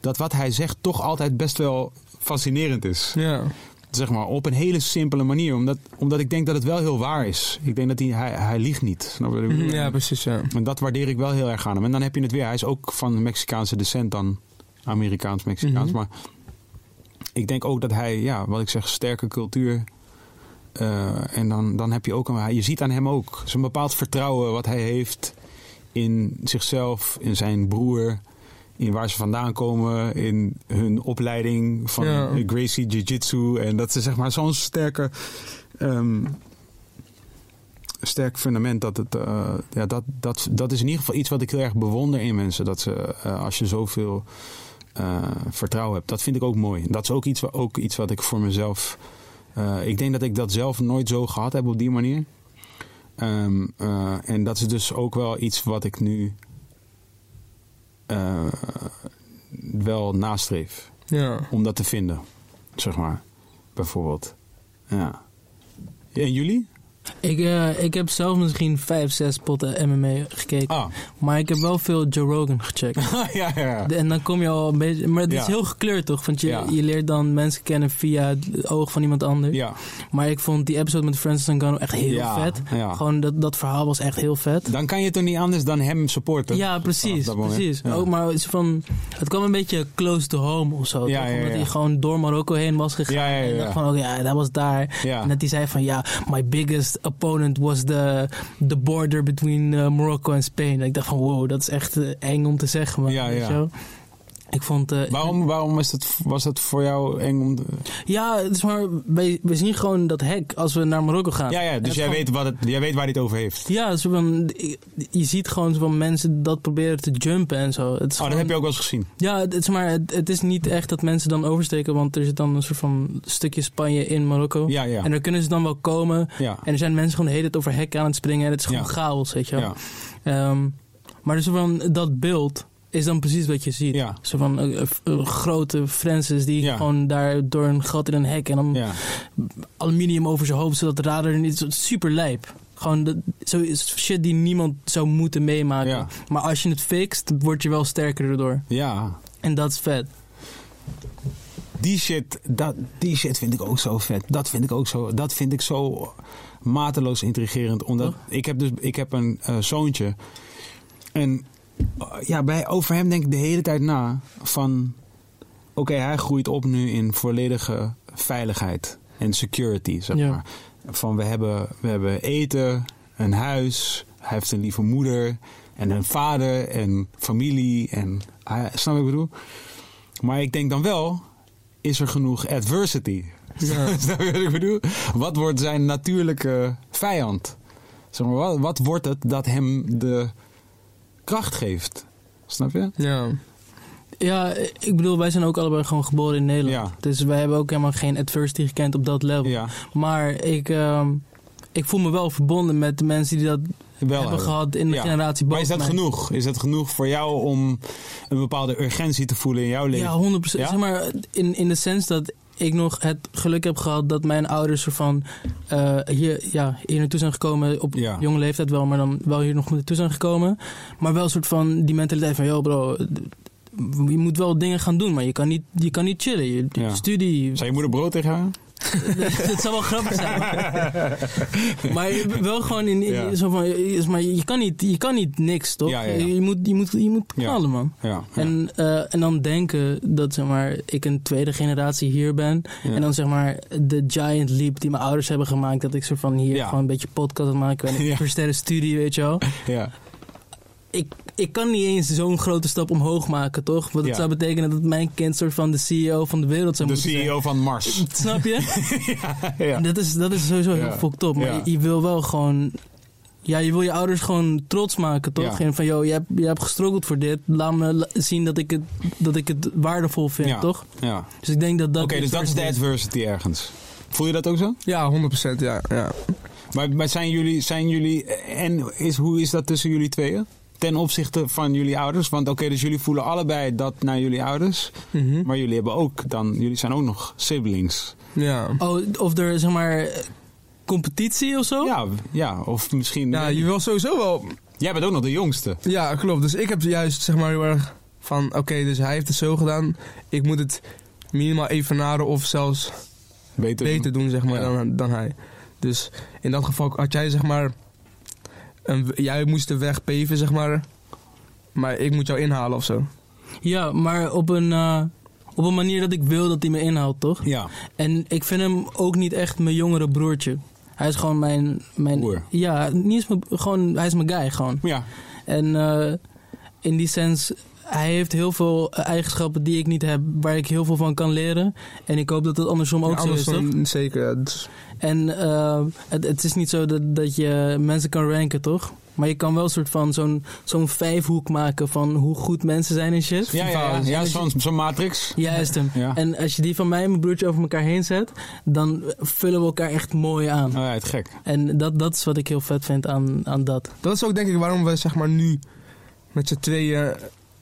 dat wat hij zegt toch altijd best wel fascinerend is. Ja. Zeg maar, op een hele simpele manier. Omdat, omdat ik denk dat het wel heel waar is. Ik denk dat hij, hij, hij liegt niet. Snap je? Ja, precies. Ja. En dat waardeer ik wel heel erg aan hem. En dan heb je het weer. Hij is ook van Mexicaanse descent dan Amerikaans-Mexicaans. Mm-hmm. Maar ik denk ook dat hij, ja, wat ik zeg, sterke cultuur. Uh, en dan, dan heb je ook een... Je ziet aan hem ook zo'n bepaald vertrouwen wat hij heeft in zichzelf, in zijn broer... in waar ze vandaan komen, in hun opleiding van ja. Gracie Jiu-Jitsu. En dat ze zeg maar zo'n sterke, um, sterk fundament. Dat, het, uh, ja, dat, dat, dat is in ieder geval iets wat ik heel erg bewonder in mensen. Dat ze, uh, als je zoveel uh, vertrouwen heb. Dat vind ik ook mooi. Dat is ook iets, ook iets wat ik voor mezelf... Uh, ik denk dat ik dat zelf nooit zo gehad heb op die manier. Um, uh, en dat is dus ook wel iets wat ik nu uh, wel nastreef. Ja. Om dat te vinden, zeg maar. Bijvoorbeeld. Ja. En jullie? Ik, uh, ik heb zelf misschien vijf, zes potten M M A gekeken. Ah. Maar ik heb wel veel Joe Rogan gecheckt. ja, ja, ja. De, en dan kom je al een beetje... Maar het ja. is heel gekleurd, toch? Want je, ja. je leert dan mensen kennen via het oog van iemand anders. Ja. Maar ik vond die episode met Francis Ngannou echt heel ja, vet. Ja. Gewoon dat, dat verhaal was echt heel vet. Dan kan je toch niet anders dan hem supporten? Ja, precies. precies. Ja. Ook, maar van, het kwam een beetje close to home of zo. Ja, ja, ja, Omdat ja. hij gewoon door Marokko heen was gegaan. Ja, ja, ja, ja. En dacht van, oh, ja, dat was daar. Ja. En dat hij zei van, ja, my biggest opponent was the, the border between uh, Morocco en Spain. En ik dacht van wow, dat is echt uh, eng om te zeggen. Maar, ja, ja. Zo. Ik vond, uh, waarom waarom is dat, was dat voor jou eng? Om te... Ja, het is maar, we, we zien gewoon dat hek als we naar Marokko gaan. Ja, ja dus jij, gewoon... weet wat het, jij weet waar dit over heeft. Ja, dus van, je ziet gewoon van mensen dat proberen te jumpen en zo. Het is oh, gewoon... dat heb je ook wel eens gezien. Ja, het is, maar het, het is niet echt dat mensen dan oversteken, want er zit dan een soort van stukje Spanje in Marokko. Ja, ja. En daar kunnen ze dan wel komen. Ja. En er zijn mensen gewoon de hele tijd over hek aan het springen en het is gewoon ja. chaos, weet je wel. Ja. Um, maar dus van dat beeld... is dan precies wat je ziet. Ja. Zo van uh, uh, grote Francis die ja. gewoon daar door een gat in een hek en dan ja. aluminium over zijn hoofd zodat de radar er niet... Super lijp. Gewoon de, zo, shit die niemand zou moeten meemaken. Ja. Maar als je het fixt, word je wel sterker erdoor. Ja. En dat is vet. Die shit, dat, die shit vind ik ook zo vet. Dat vind ik ook zo... Dat vind ik zo mateloos intrigerend. Omdat oh. ik, heb dus, ik heb een uh, zoontje. En... Ja, bij, over hem denk ik de hele tijd na van... Oké, okay, hij groeit op nu in volledige veiligheid en security, zeg ja. maar. Van we hebben, we hebben eten, een huis, hij heeft een lieve moeder... en een vader en familie en... Hij, snap ik wat ik bedoel? Maar ik denk dan wel, is er genoeg adversity? Ja. Snap je wat ik bedoel? Wat wordt zijn natuurlijke vijand? Zeg maar, wat, wat wordt het dat hem de... kracht geeft. Snap je? Ja. Ja, ik bedoel, wij zijn ook allebei gewoon geboren in Nederland. Ja. Dus wij hebben ook helemaal geen adversity gekend op dat level. Ja. Maar ik, uh, ik voel me wel verbonden met de mensen die dat wel hebben, hebben gehad in de ja. generatie boven. Maar is dat mij. genoeg? Is dat genoeg voor jou om een bepaalde urgentie te voelen in jouw leven? Ja, honderd procent. Ja? Zeg maar, in, in de sens dat ik nog het geluk heb gehad dat mijn ouders ervan uh, hier, ja, hier naartoe zijn gekomen. Op ja. jonge leeftijd wel, maar dan wel hier nog naartoe zijn gekomen. Maar wel een soort van die mentaliteit van... Yo bro, je moet wel dingen gaan doen, maar je kan niet, je kan niet chillen. Je ja. studie... Zou je moeder brood tegen haar? Het zou wel grappig zijn. Maar wel gewoon in, in ja. zo van, maar je kan niet, je kan niet niks, toch? Ja, ja, ja. Je moet, je moet, je moet knallen, ja. man. Ja, ja. En, uh, en dan denken dat zeg maar ik een tweede generatie hier ben ja. en dan zeg maar de giant leap die mijn ouders hebben gemaakt dat ik soort van hier ja. gewoon een beetje podcast aan maken ben, ja. universitaire studie, weet je wel? Ja. Ik, ik kan niet eens zo'n grote stap omhoog maken, toch? Want dat ja. zou betekenen dat mijn kind soort van de C E O van de wereld zou de moeten zijn. De C E O van Mars. Snap je? ja, ja. Dat, is, dat is sowieso ja. heel fucked up. Maar ja. je, je wil wel gewoon... Ja, je wil je ouders gewoon trots maken, toch? Ja. En van, joh, je hebt, je hebt gestroggeld voor dit. Laat me la- zien dat ik, het, dat ik het waardevol vind, ja. toch? Ja. Dus ik denk dat dat... Oké, okay, dus dat is de adversity ergens. Voel je dat ook zo? Ja, honderd procent. Ja, ja. Maar, maar zijn jullie... Zijn jullie en is, hoe is dat tussen jullie tweeën? Ten opzichte van jullie ouders. Want oké, okay, dus jullie voelen allebei dat naar jullie ouders. Mm-hmm. Maar jullie hebben ook dan... Jullie zijn ook nog siblings. Ja. Oh, of er, zeg maar... Competitie of zo? Ja, ja of misschien... Ja, je wil sowieso wel... Jij bent ook nog de jongste. Ja, klopt. Dus ik heb juist, zeg maar, heel erg van... Oké, okay, dus hij heeft het zo gedaan. Ik moet het minimaal evenaren of zelfs... Beter, beter doen, zeg maar, ja. dan, dan hij. Dus in dat geval had jij, zeg maar... En jij moest de weg peven, zeg maar. Maar ik moet jou inhalen of zo. Ja, maar op een, uh, op een manier dat ik wil dat hij me inhaalt, toch? Ja. En ik vind hem ook niet echt mijn jongere broertje. Hij is gewoon mijn... mijn Broer. Ja, niet eens mijn, gewoon, hij is mijn guy, gewoon. Ja. En uh, in die sens... Hij heeft heel veel eigenschappen die ik niet heb, waar ik heel veel van kan leren. En ik hoop dat dat andersom ook ja, andersom, zo is, toch? Zeker. En uh, het, het is niet zo dat, dat je mensen kan ranken, toch? Maar je kan wel een soort van zo'n zo'n vijfhoek maken van hoe goed mensen zijn en shit. Ja, ja, ja. ja zo'n zo'n matrix. Juist hem. Ja. En als je die van mij en mijn broertje over elkaar heen zet, dan vullen we elkaar echt mooi aan. Oh ja, het gek. En dat, dat is wat ik heel vet vind aan, aan dat. Dat is ook denk ik waarom we zeg maar nu met z'n tweeën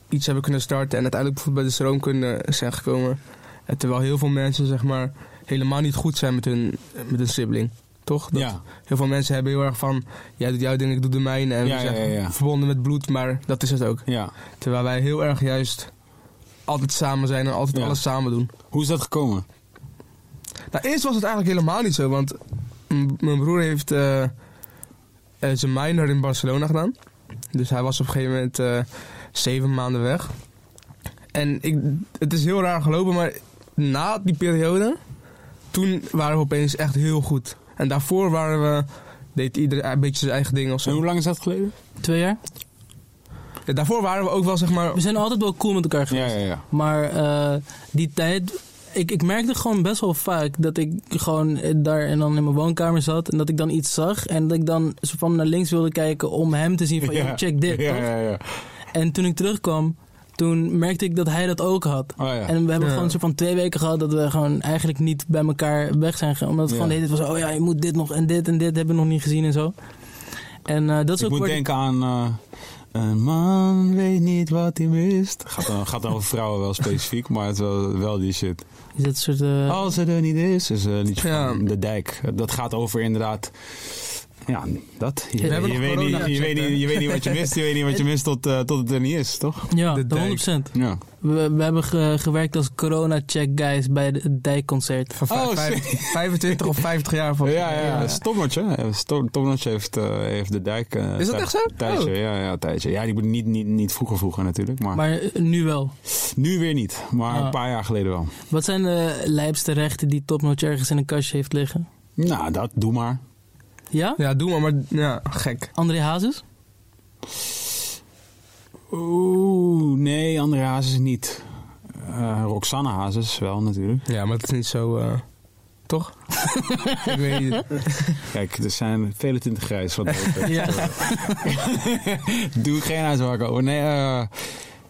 iets hebben kunnen starten en uiteindelijk bijvoorbeeld bij de stroomkunde zijn gekomen. En terwijl heel veel mensen zeg maar helemaal niet goed zijn met hun, met hun sibling. Toch? Dat ja. Heel veel mensen hebben heel erg van, jij doet jouw ding, ik doe de mijne. En ja, we zijn ja, ja, ja. verbonden met bloed, maar dat is het ook. Ja. Terwijl wij heel erg juist altijd samen zijn en altijd ja. alles samen doen. Hoe is dat gekomen? Nou, eerst was het eigenlijk helemaal niet zo. Want m- mijn broer heeft uh, uh, zijn minor in Barcelona gedaan. Dus hij was op een gegeven moment uh, zeven maanden weg. En ik, het is heel raar gelopen, maar na die periode, toen waren we opeens echt heel goed. En daarvoor waren we, deed iedereen een beetje zijn eigen ding of zo. En hoe lang is dat geleden? Twee jaar. Ja, daarvoor waren we ook wel zeg maar... We zijn altijd wel cool met elkaar geweest. Ja, ja, ja. Maar uh, die tijd, ik, ik merkte gewoon best wel vaak dat ik gewoon daar en dan in mijn woonkamer zat. En dat ik dan iets zag. En dat ik dan zo van naar links wilde kijken om hem te zien van, ja, yo, check dit, ja, toch? Ja, ja. En toen ik terugkwam, toen merkte ik dat hij dat ook had. Oh ja. En we hebben ja. gewoon een soort van twee weken gehad dat we gewoon eigenlijk niet bij elkaar weg zijn gegaan. Omdat het ja. gewoon de hele tijd was, oh ja, je moet dit nog en dit en dit hebben we nog niet gezien en zo. En uh, dat is ik ook... Ik moet denken ik... aan... Uh, een man weet niet wat hij mist. Gaat dan, gaat dan over vrouwen wel specifiek, maar het wel, wel die shit. Is dat soort... Uh... Als ze er niet is, is uh, niet ja. van de dijk. Dat gaat over inderdaad... Ja, dat. Je, je, je, weet, niet, je, je, weet, niet, je weet niet wat je mist, je weet niet wat je mist tot, uh, tot het er niet is, toch? Ja, de honderd procent. Ja. We, we hebben ge, gewerkt als corona-check guys bij het Dijkconcert. Van oh, vijfentwintig of vijftig jaar van. Ja, ja, ja. ja. Topnotje. Topnotje heeft, uh, heeft de Dijk. Uh, is dat echt zo? Tijdje, oh. ja, ja, tijdje. Ja, die moet niet, niet, niet vroeger vroeger natuurlijk. Maar, maar nu wel? Nu weer niet, maar oh. een paar jaar geleden wel. Wat zijn de lijpste rechten die Topnotje ergens in een kastje heeft liggen? Nou, dat, doe maar. Ja? Ja, doe maar, maar ja, gek. André Hazes? Oeh, nee, André Hazes niet. Uh, Roxanne Hazes wel natuurlijk. Ja, maar het is niet zo... Uh, toch? Ik weet niet. Kijk, er zijn vele tinten grijs van de ja. Doe geen uitspraken over. Nee, uh,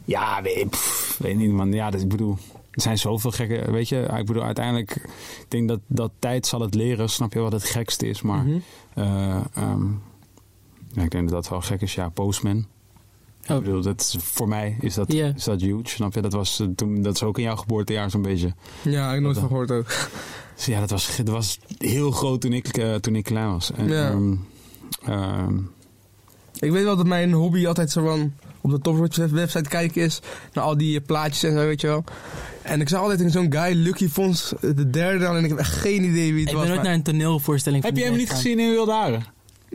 ja, weet, pff, weet niet man. Ja, dat, ik bedoel... Er zijn zoveel gekke, weet je, ik bedoel uiteindelijk, ik denk dat, dat tijd zal het leren, snap je wat het gekste is, maar mm-hmm. uh, um, ja, ik denk dat dat wel gek is, ja, Postman. Oh. Ik bedoel, dat, voor mij is dat, yeah. is dat huge, snap je, dat was toen, dat is ook in jouw geboortejaar zo'n beetje. Ja, ik heb nooit dat, van gehoord ook. Dus ja, dat was, dat was heel groot toen ik, uh, toen ik klein was. En, ja. um, um, ik weet wel dat mijn hobby altijd zo van... op de Topnotje website kijken is. Naar al die plaatjes en zo, weet je wel. En ik zag altijd in zo'n guy, Lucky Fons, de derde aan. En ik heb echt geen idee wie het ik was. Ik ben nooit maar... naar een toneelvoorstelling van heb je hem niet gaan. Gezien in Wilde Haren?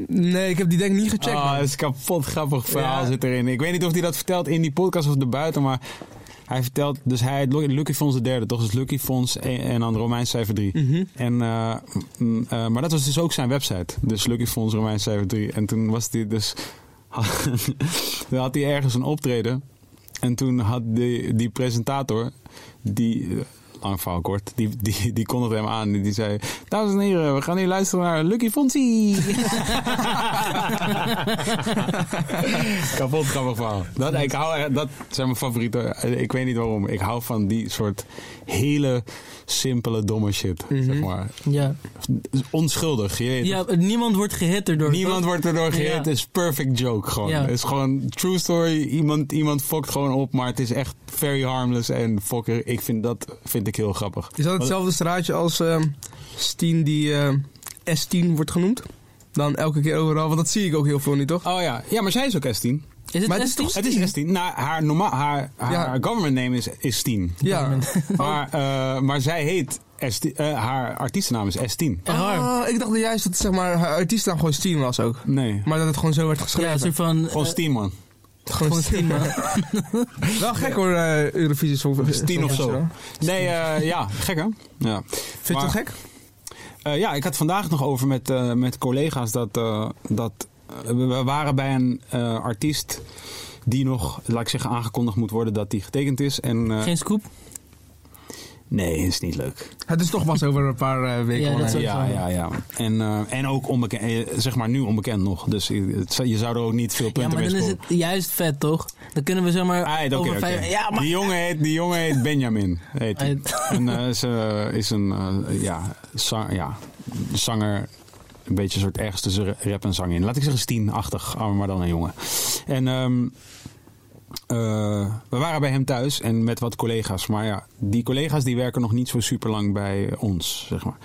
Nee, ik heb die denk ik niet gecheckt. Ah, oh, dat is kapot grappig verhaal ja. zit erin. Ik weet niet of hij dat vertelt in die podcast of erbuiten, maar... Hij vertelt, dus hij, Lucky Fons de derde, toch? Dus Lucky Fons en, en dan Romeins cijfer drie. Mm-hmm. En, uh, m, uh, maar dat was dus ook zijn website. Dus Lucky Fons, Romeins cijfer drie. En toen was hij dus... Dan had hij ergens een optreden. En toen had die, die presentator, die, lang verhaal kort, die, die, die kondigde hem aan. Die zei, dames en heren, we gaan hier luisteren naar Lucky Fonsi. Kapot grappig verhaal. Dat, ik hou, dat zijn mijn favorieten. Ik weet niet waarom. Ik hou van die soort hele simpele, domme shit. Mm-hmm. Zeg maar. Ja. Onschuldig. Je weet ja, niemand wordt gehit erdoor. Niemand wordt erdoor gehit. Het ja. is perfect joke gewoon. Ja. Het is gewoon true story. Iemand, iemand fokt gewoon op, maar het is echt very harmless en fokker. Ik vind dat vind ik heel grappig. Is dat hetzelfde straatje als uh, Steen die uh, S tien wordt genoemd? Dan elke keer overal, want dat zie ik ook heel veel nu, toch? Oh ja, ja maar zij is ook S tien. Is het, maar het is toch? Het is S tien. Nou, haar, norma- haar, haar, ja. haar government name is, is S tien. Ja. maar, uh, maar zij heet S tien, uh, haar artiestennaam is S tien. Ah, ik dacht juist dat zeg maar, haar artiestennaam gewoon S tien was ook. Nee. Maar dat het gewoon zo werd geschreven. Ja, van, gewoon S tien, uh, man. Gewoon tien, man. Wel gek hoor, uh, Eurovisie Songfestival. tien of zo. Nee, uh, ja, gek hè? Ja. Vind je dat gek? Uh, ja, ik had vandaag nog over met, uh, met collega's dat... Uh, dat we waren bij een uh, artiest die nog, laat ik zeggen, aangekondigd moet worden dat die getekend is. En, uh, geen scoop? Nee, is niet leuk. Het is toch pas over een paar uh, weken. Ja, dat is ja, ja, ja. En, uh, en ook onbekend, zeg maar nu onbekend nog. Dus het, je zou er ook niet veel punten mee scoren. Ja, maar dan is het juist vet, toch? Dan kunnen we zomaar ah, over okay, vijf... Okay. Ja, maar... Die jongen heet, die jongen heet Benjamin. Heet hij. En uh, is, uh, is een uh, ja, zang, ja, zanger... Een beetje een soort ergens tussen rap en zang in. Laat ik zeggen tien-achtig, maar dan een jongen. En um, uh, we waren bij hem thuis en met wat collega's. Maar ja, die collega's die werken nog niet zo super lang bij ons, zeg maar.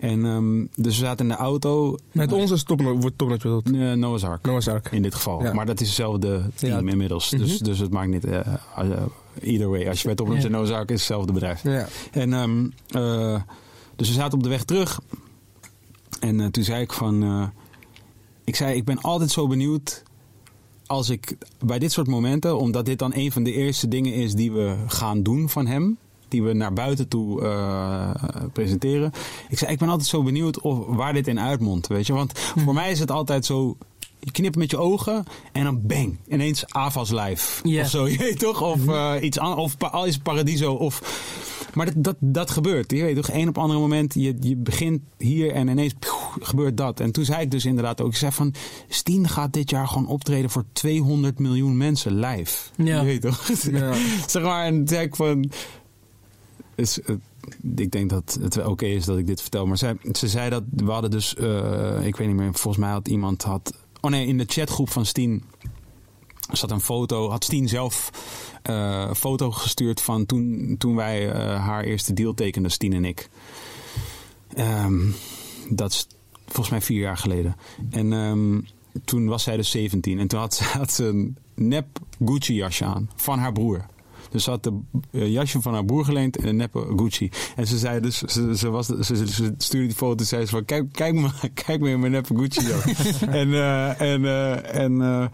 En um, dus we zaten in de auto. Met ons is Topnotje. Uh, Nozak. Nozak. In dit geval. Ja. Maar dat is hetzelfde team ja. inmiddels. Mm-hmm. Dus, dus het maakt niet... Uh, uh, either way, als je bij Topnotje en ja. Nozak is hetzelfde bedrijf. Ja. En um, uh, dus we zaten op de weg terug... En uh, toen zei ik van... Uh, ik zei, ik ben altijd zo benieuwd... als ik bij dit soort momenten... omdat dit dan een van de eerste dingen is... die we gaan doen van hem... die we naar buiten toe uh, presenteren. Ik zei, ik ben altijd zo benieuwd... Of, waar dit in uitmondt, weet je. Want hm. voor mij is het altijd zo... je knipt met je ogen en dan bang. Ineens AFAS live. Yeah. Of zo, je weet toch? Of uh, iets anders. Of pa- is Paradiso. Of... Maar dat, dat, dat gebeurt. Je weet toch? Eén op ander moment. Je, je begint hier en ineens pioe, gebeurt dat. En toen zei ik dus inderdaad ook. Ik zei van. S tien gaat dit jaar gewoon optreden voor tweehonderd miljoen mensen live. Ja. Je weet toch? Ja. Zeg maar. En toen zei ik van. Is, uh, ik denk dat het oké okay is dat ik dit vertel. Maar zij, ze zei dat. We hadden dus. Uh, ik weet niet meer. Volgens mij had iemand. Had, Oh nee, in de chatgroep van S tien zat een foto. Had S tien zelf uh, een foto gestuurd van toen, toen wij uh, haar eerste deal tekenden, S tien en ik. Um, dat is volgens mij vier jaar geleden. En um, toen was zij dus zeventien. En toen had, had ze een nep Gucci jasje aan van haar broer. Dus ze had de jasje van haar broer geleend en een neppe Gucci. En ze zei dus, ze, ze, was, ze, ze stuurde die foto en zei ze van... Kijk, kijk, me, kijk me in mijn neppe Gucci. en uh, en, uh, en uh,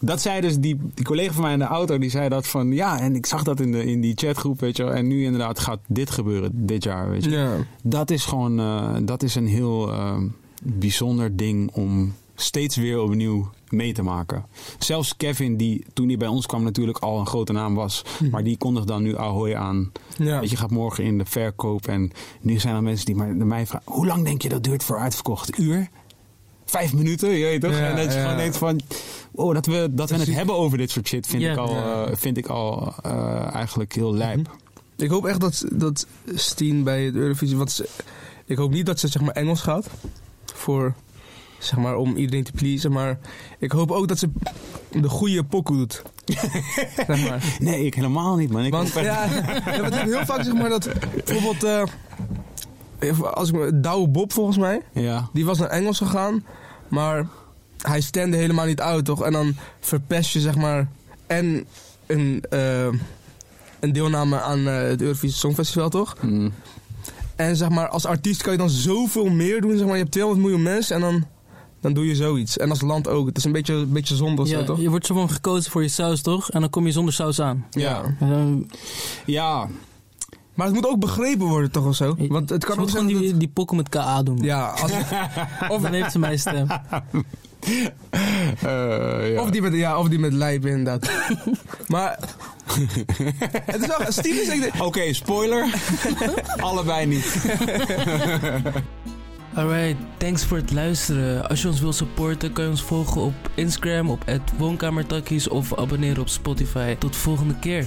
dat zei dus die, die collega van mij in de auto, die zei dat van... Ja, en ik zag dat in, de, in die chatgroep, weet je wel. En nu inderdaad gaat dit gebeuren, dit jaar, weet je wel. Yeah. Dat is gewoon, uh, dat is een heel uh, bijzonder ding om steeds weer opnieuw... mee te maken. Zelfs Kevin, die toen hij bij ons kwam natuurlijk al een grote naam was. Hm. Maar die kondigt dan nu Ahoy aan. Ja. Weet je, gaat morgen in de verkoop. En nu zijn er mensen die mij vragen... hoe lang denk je dat duurt voor uitverkocht? Een uur? Vijf minuten? Je weet toch? Ja, en dat je ja. gewoon denkt van... oh, dat we, dat we het hebben over dit soort shit vind ja. ik al, uh, vind ik al uh, eigenlijk heel lijp. Mm-hmm. Ik hoop echt dat, dat Steen bij de Eurovisie... want ze, ik hoop niet dat ze zeg maar Engels gaat voor... zeg maar, om iedereen te pleasen. Maar ik hoop ook dat ze de goede pokoe doet. Zeg maar. Nee, ik helemaal niet, man. Ik Want, hoop ja, ja, we doen heel vaak, zeg maar, dat bijvoorbeeld... Uh, als ik me, Douwe Bob, volgens mij. Ja. Die was naar Engels gegaan. Maar hij stende helemaal niet uit, toch? En dan verpest je, zeg maar... en een, uh, een deelname aan uh, het Eurovisie Songfestival, toch? Mm. En zeg maar, als artiest kan je dan zoveel meer doen. Zeg maar, je hebt tweehonderd miljoen mensen en dan... dan doe je zoiets. En als land ook. Het is een beetje, een beetje zonde of ja, zo, toch? Je wordt zo van gekozen voor je saus, toch? En dan kom je zonder saus aan. Ja. Ja. ja. Maar het moet ook begrepen worden, toch, of zo? Want het kan ook gewoon die, dat... die pokken met K A doen. Ja. Als... of dan heeft ze mijn stem. Uh, ja. Of die met, ja, of die met lijpen, inderdaad. Maar... het is wel... Steve is echt... Oké, okay, spoiler. Allebei niet. Alright, thanks voor het luisteren. Als je ons wilt supporten, kan je ons volgen op Instagram, op het woonkamertakkies of abonneren op Spotify. Tot de volgende keer.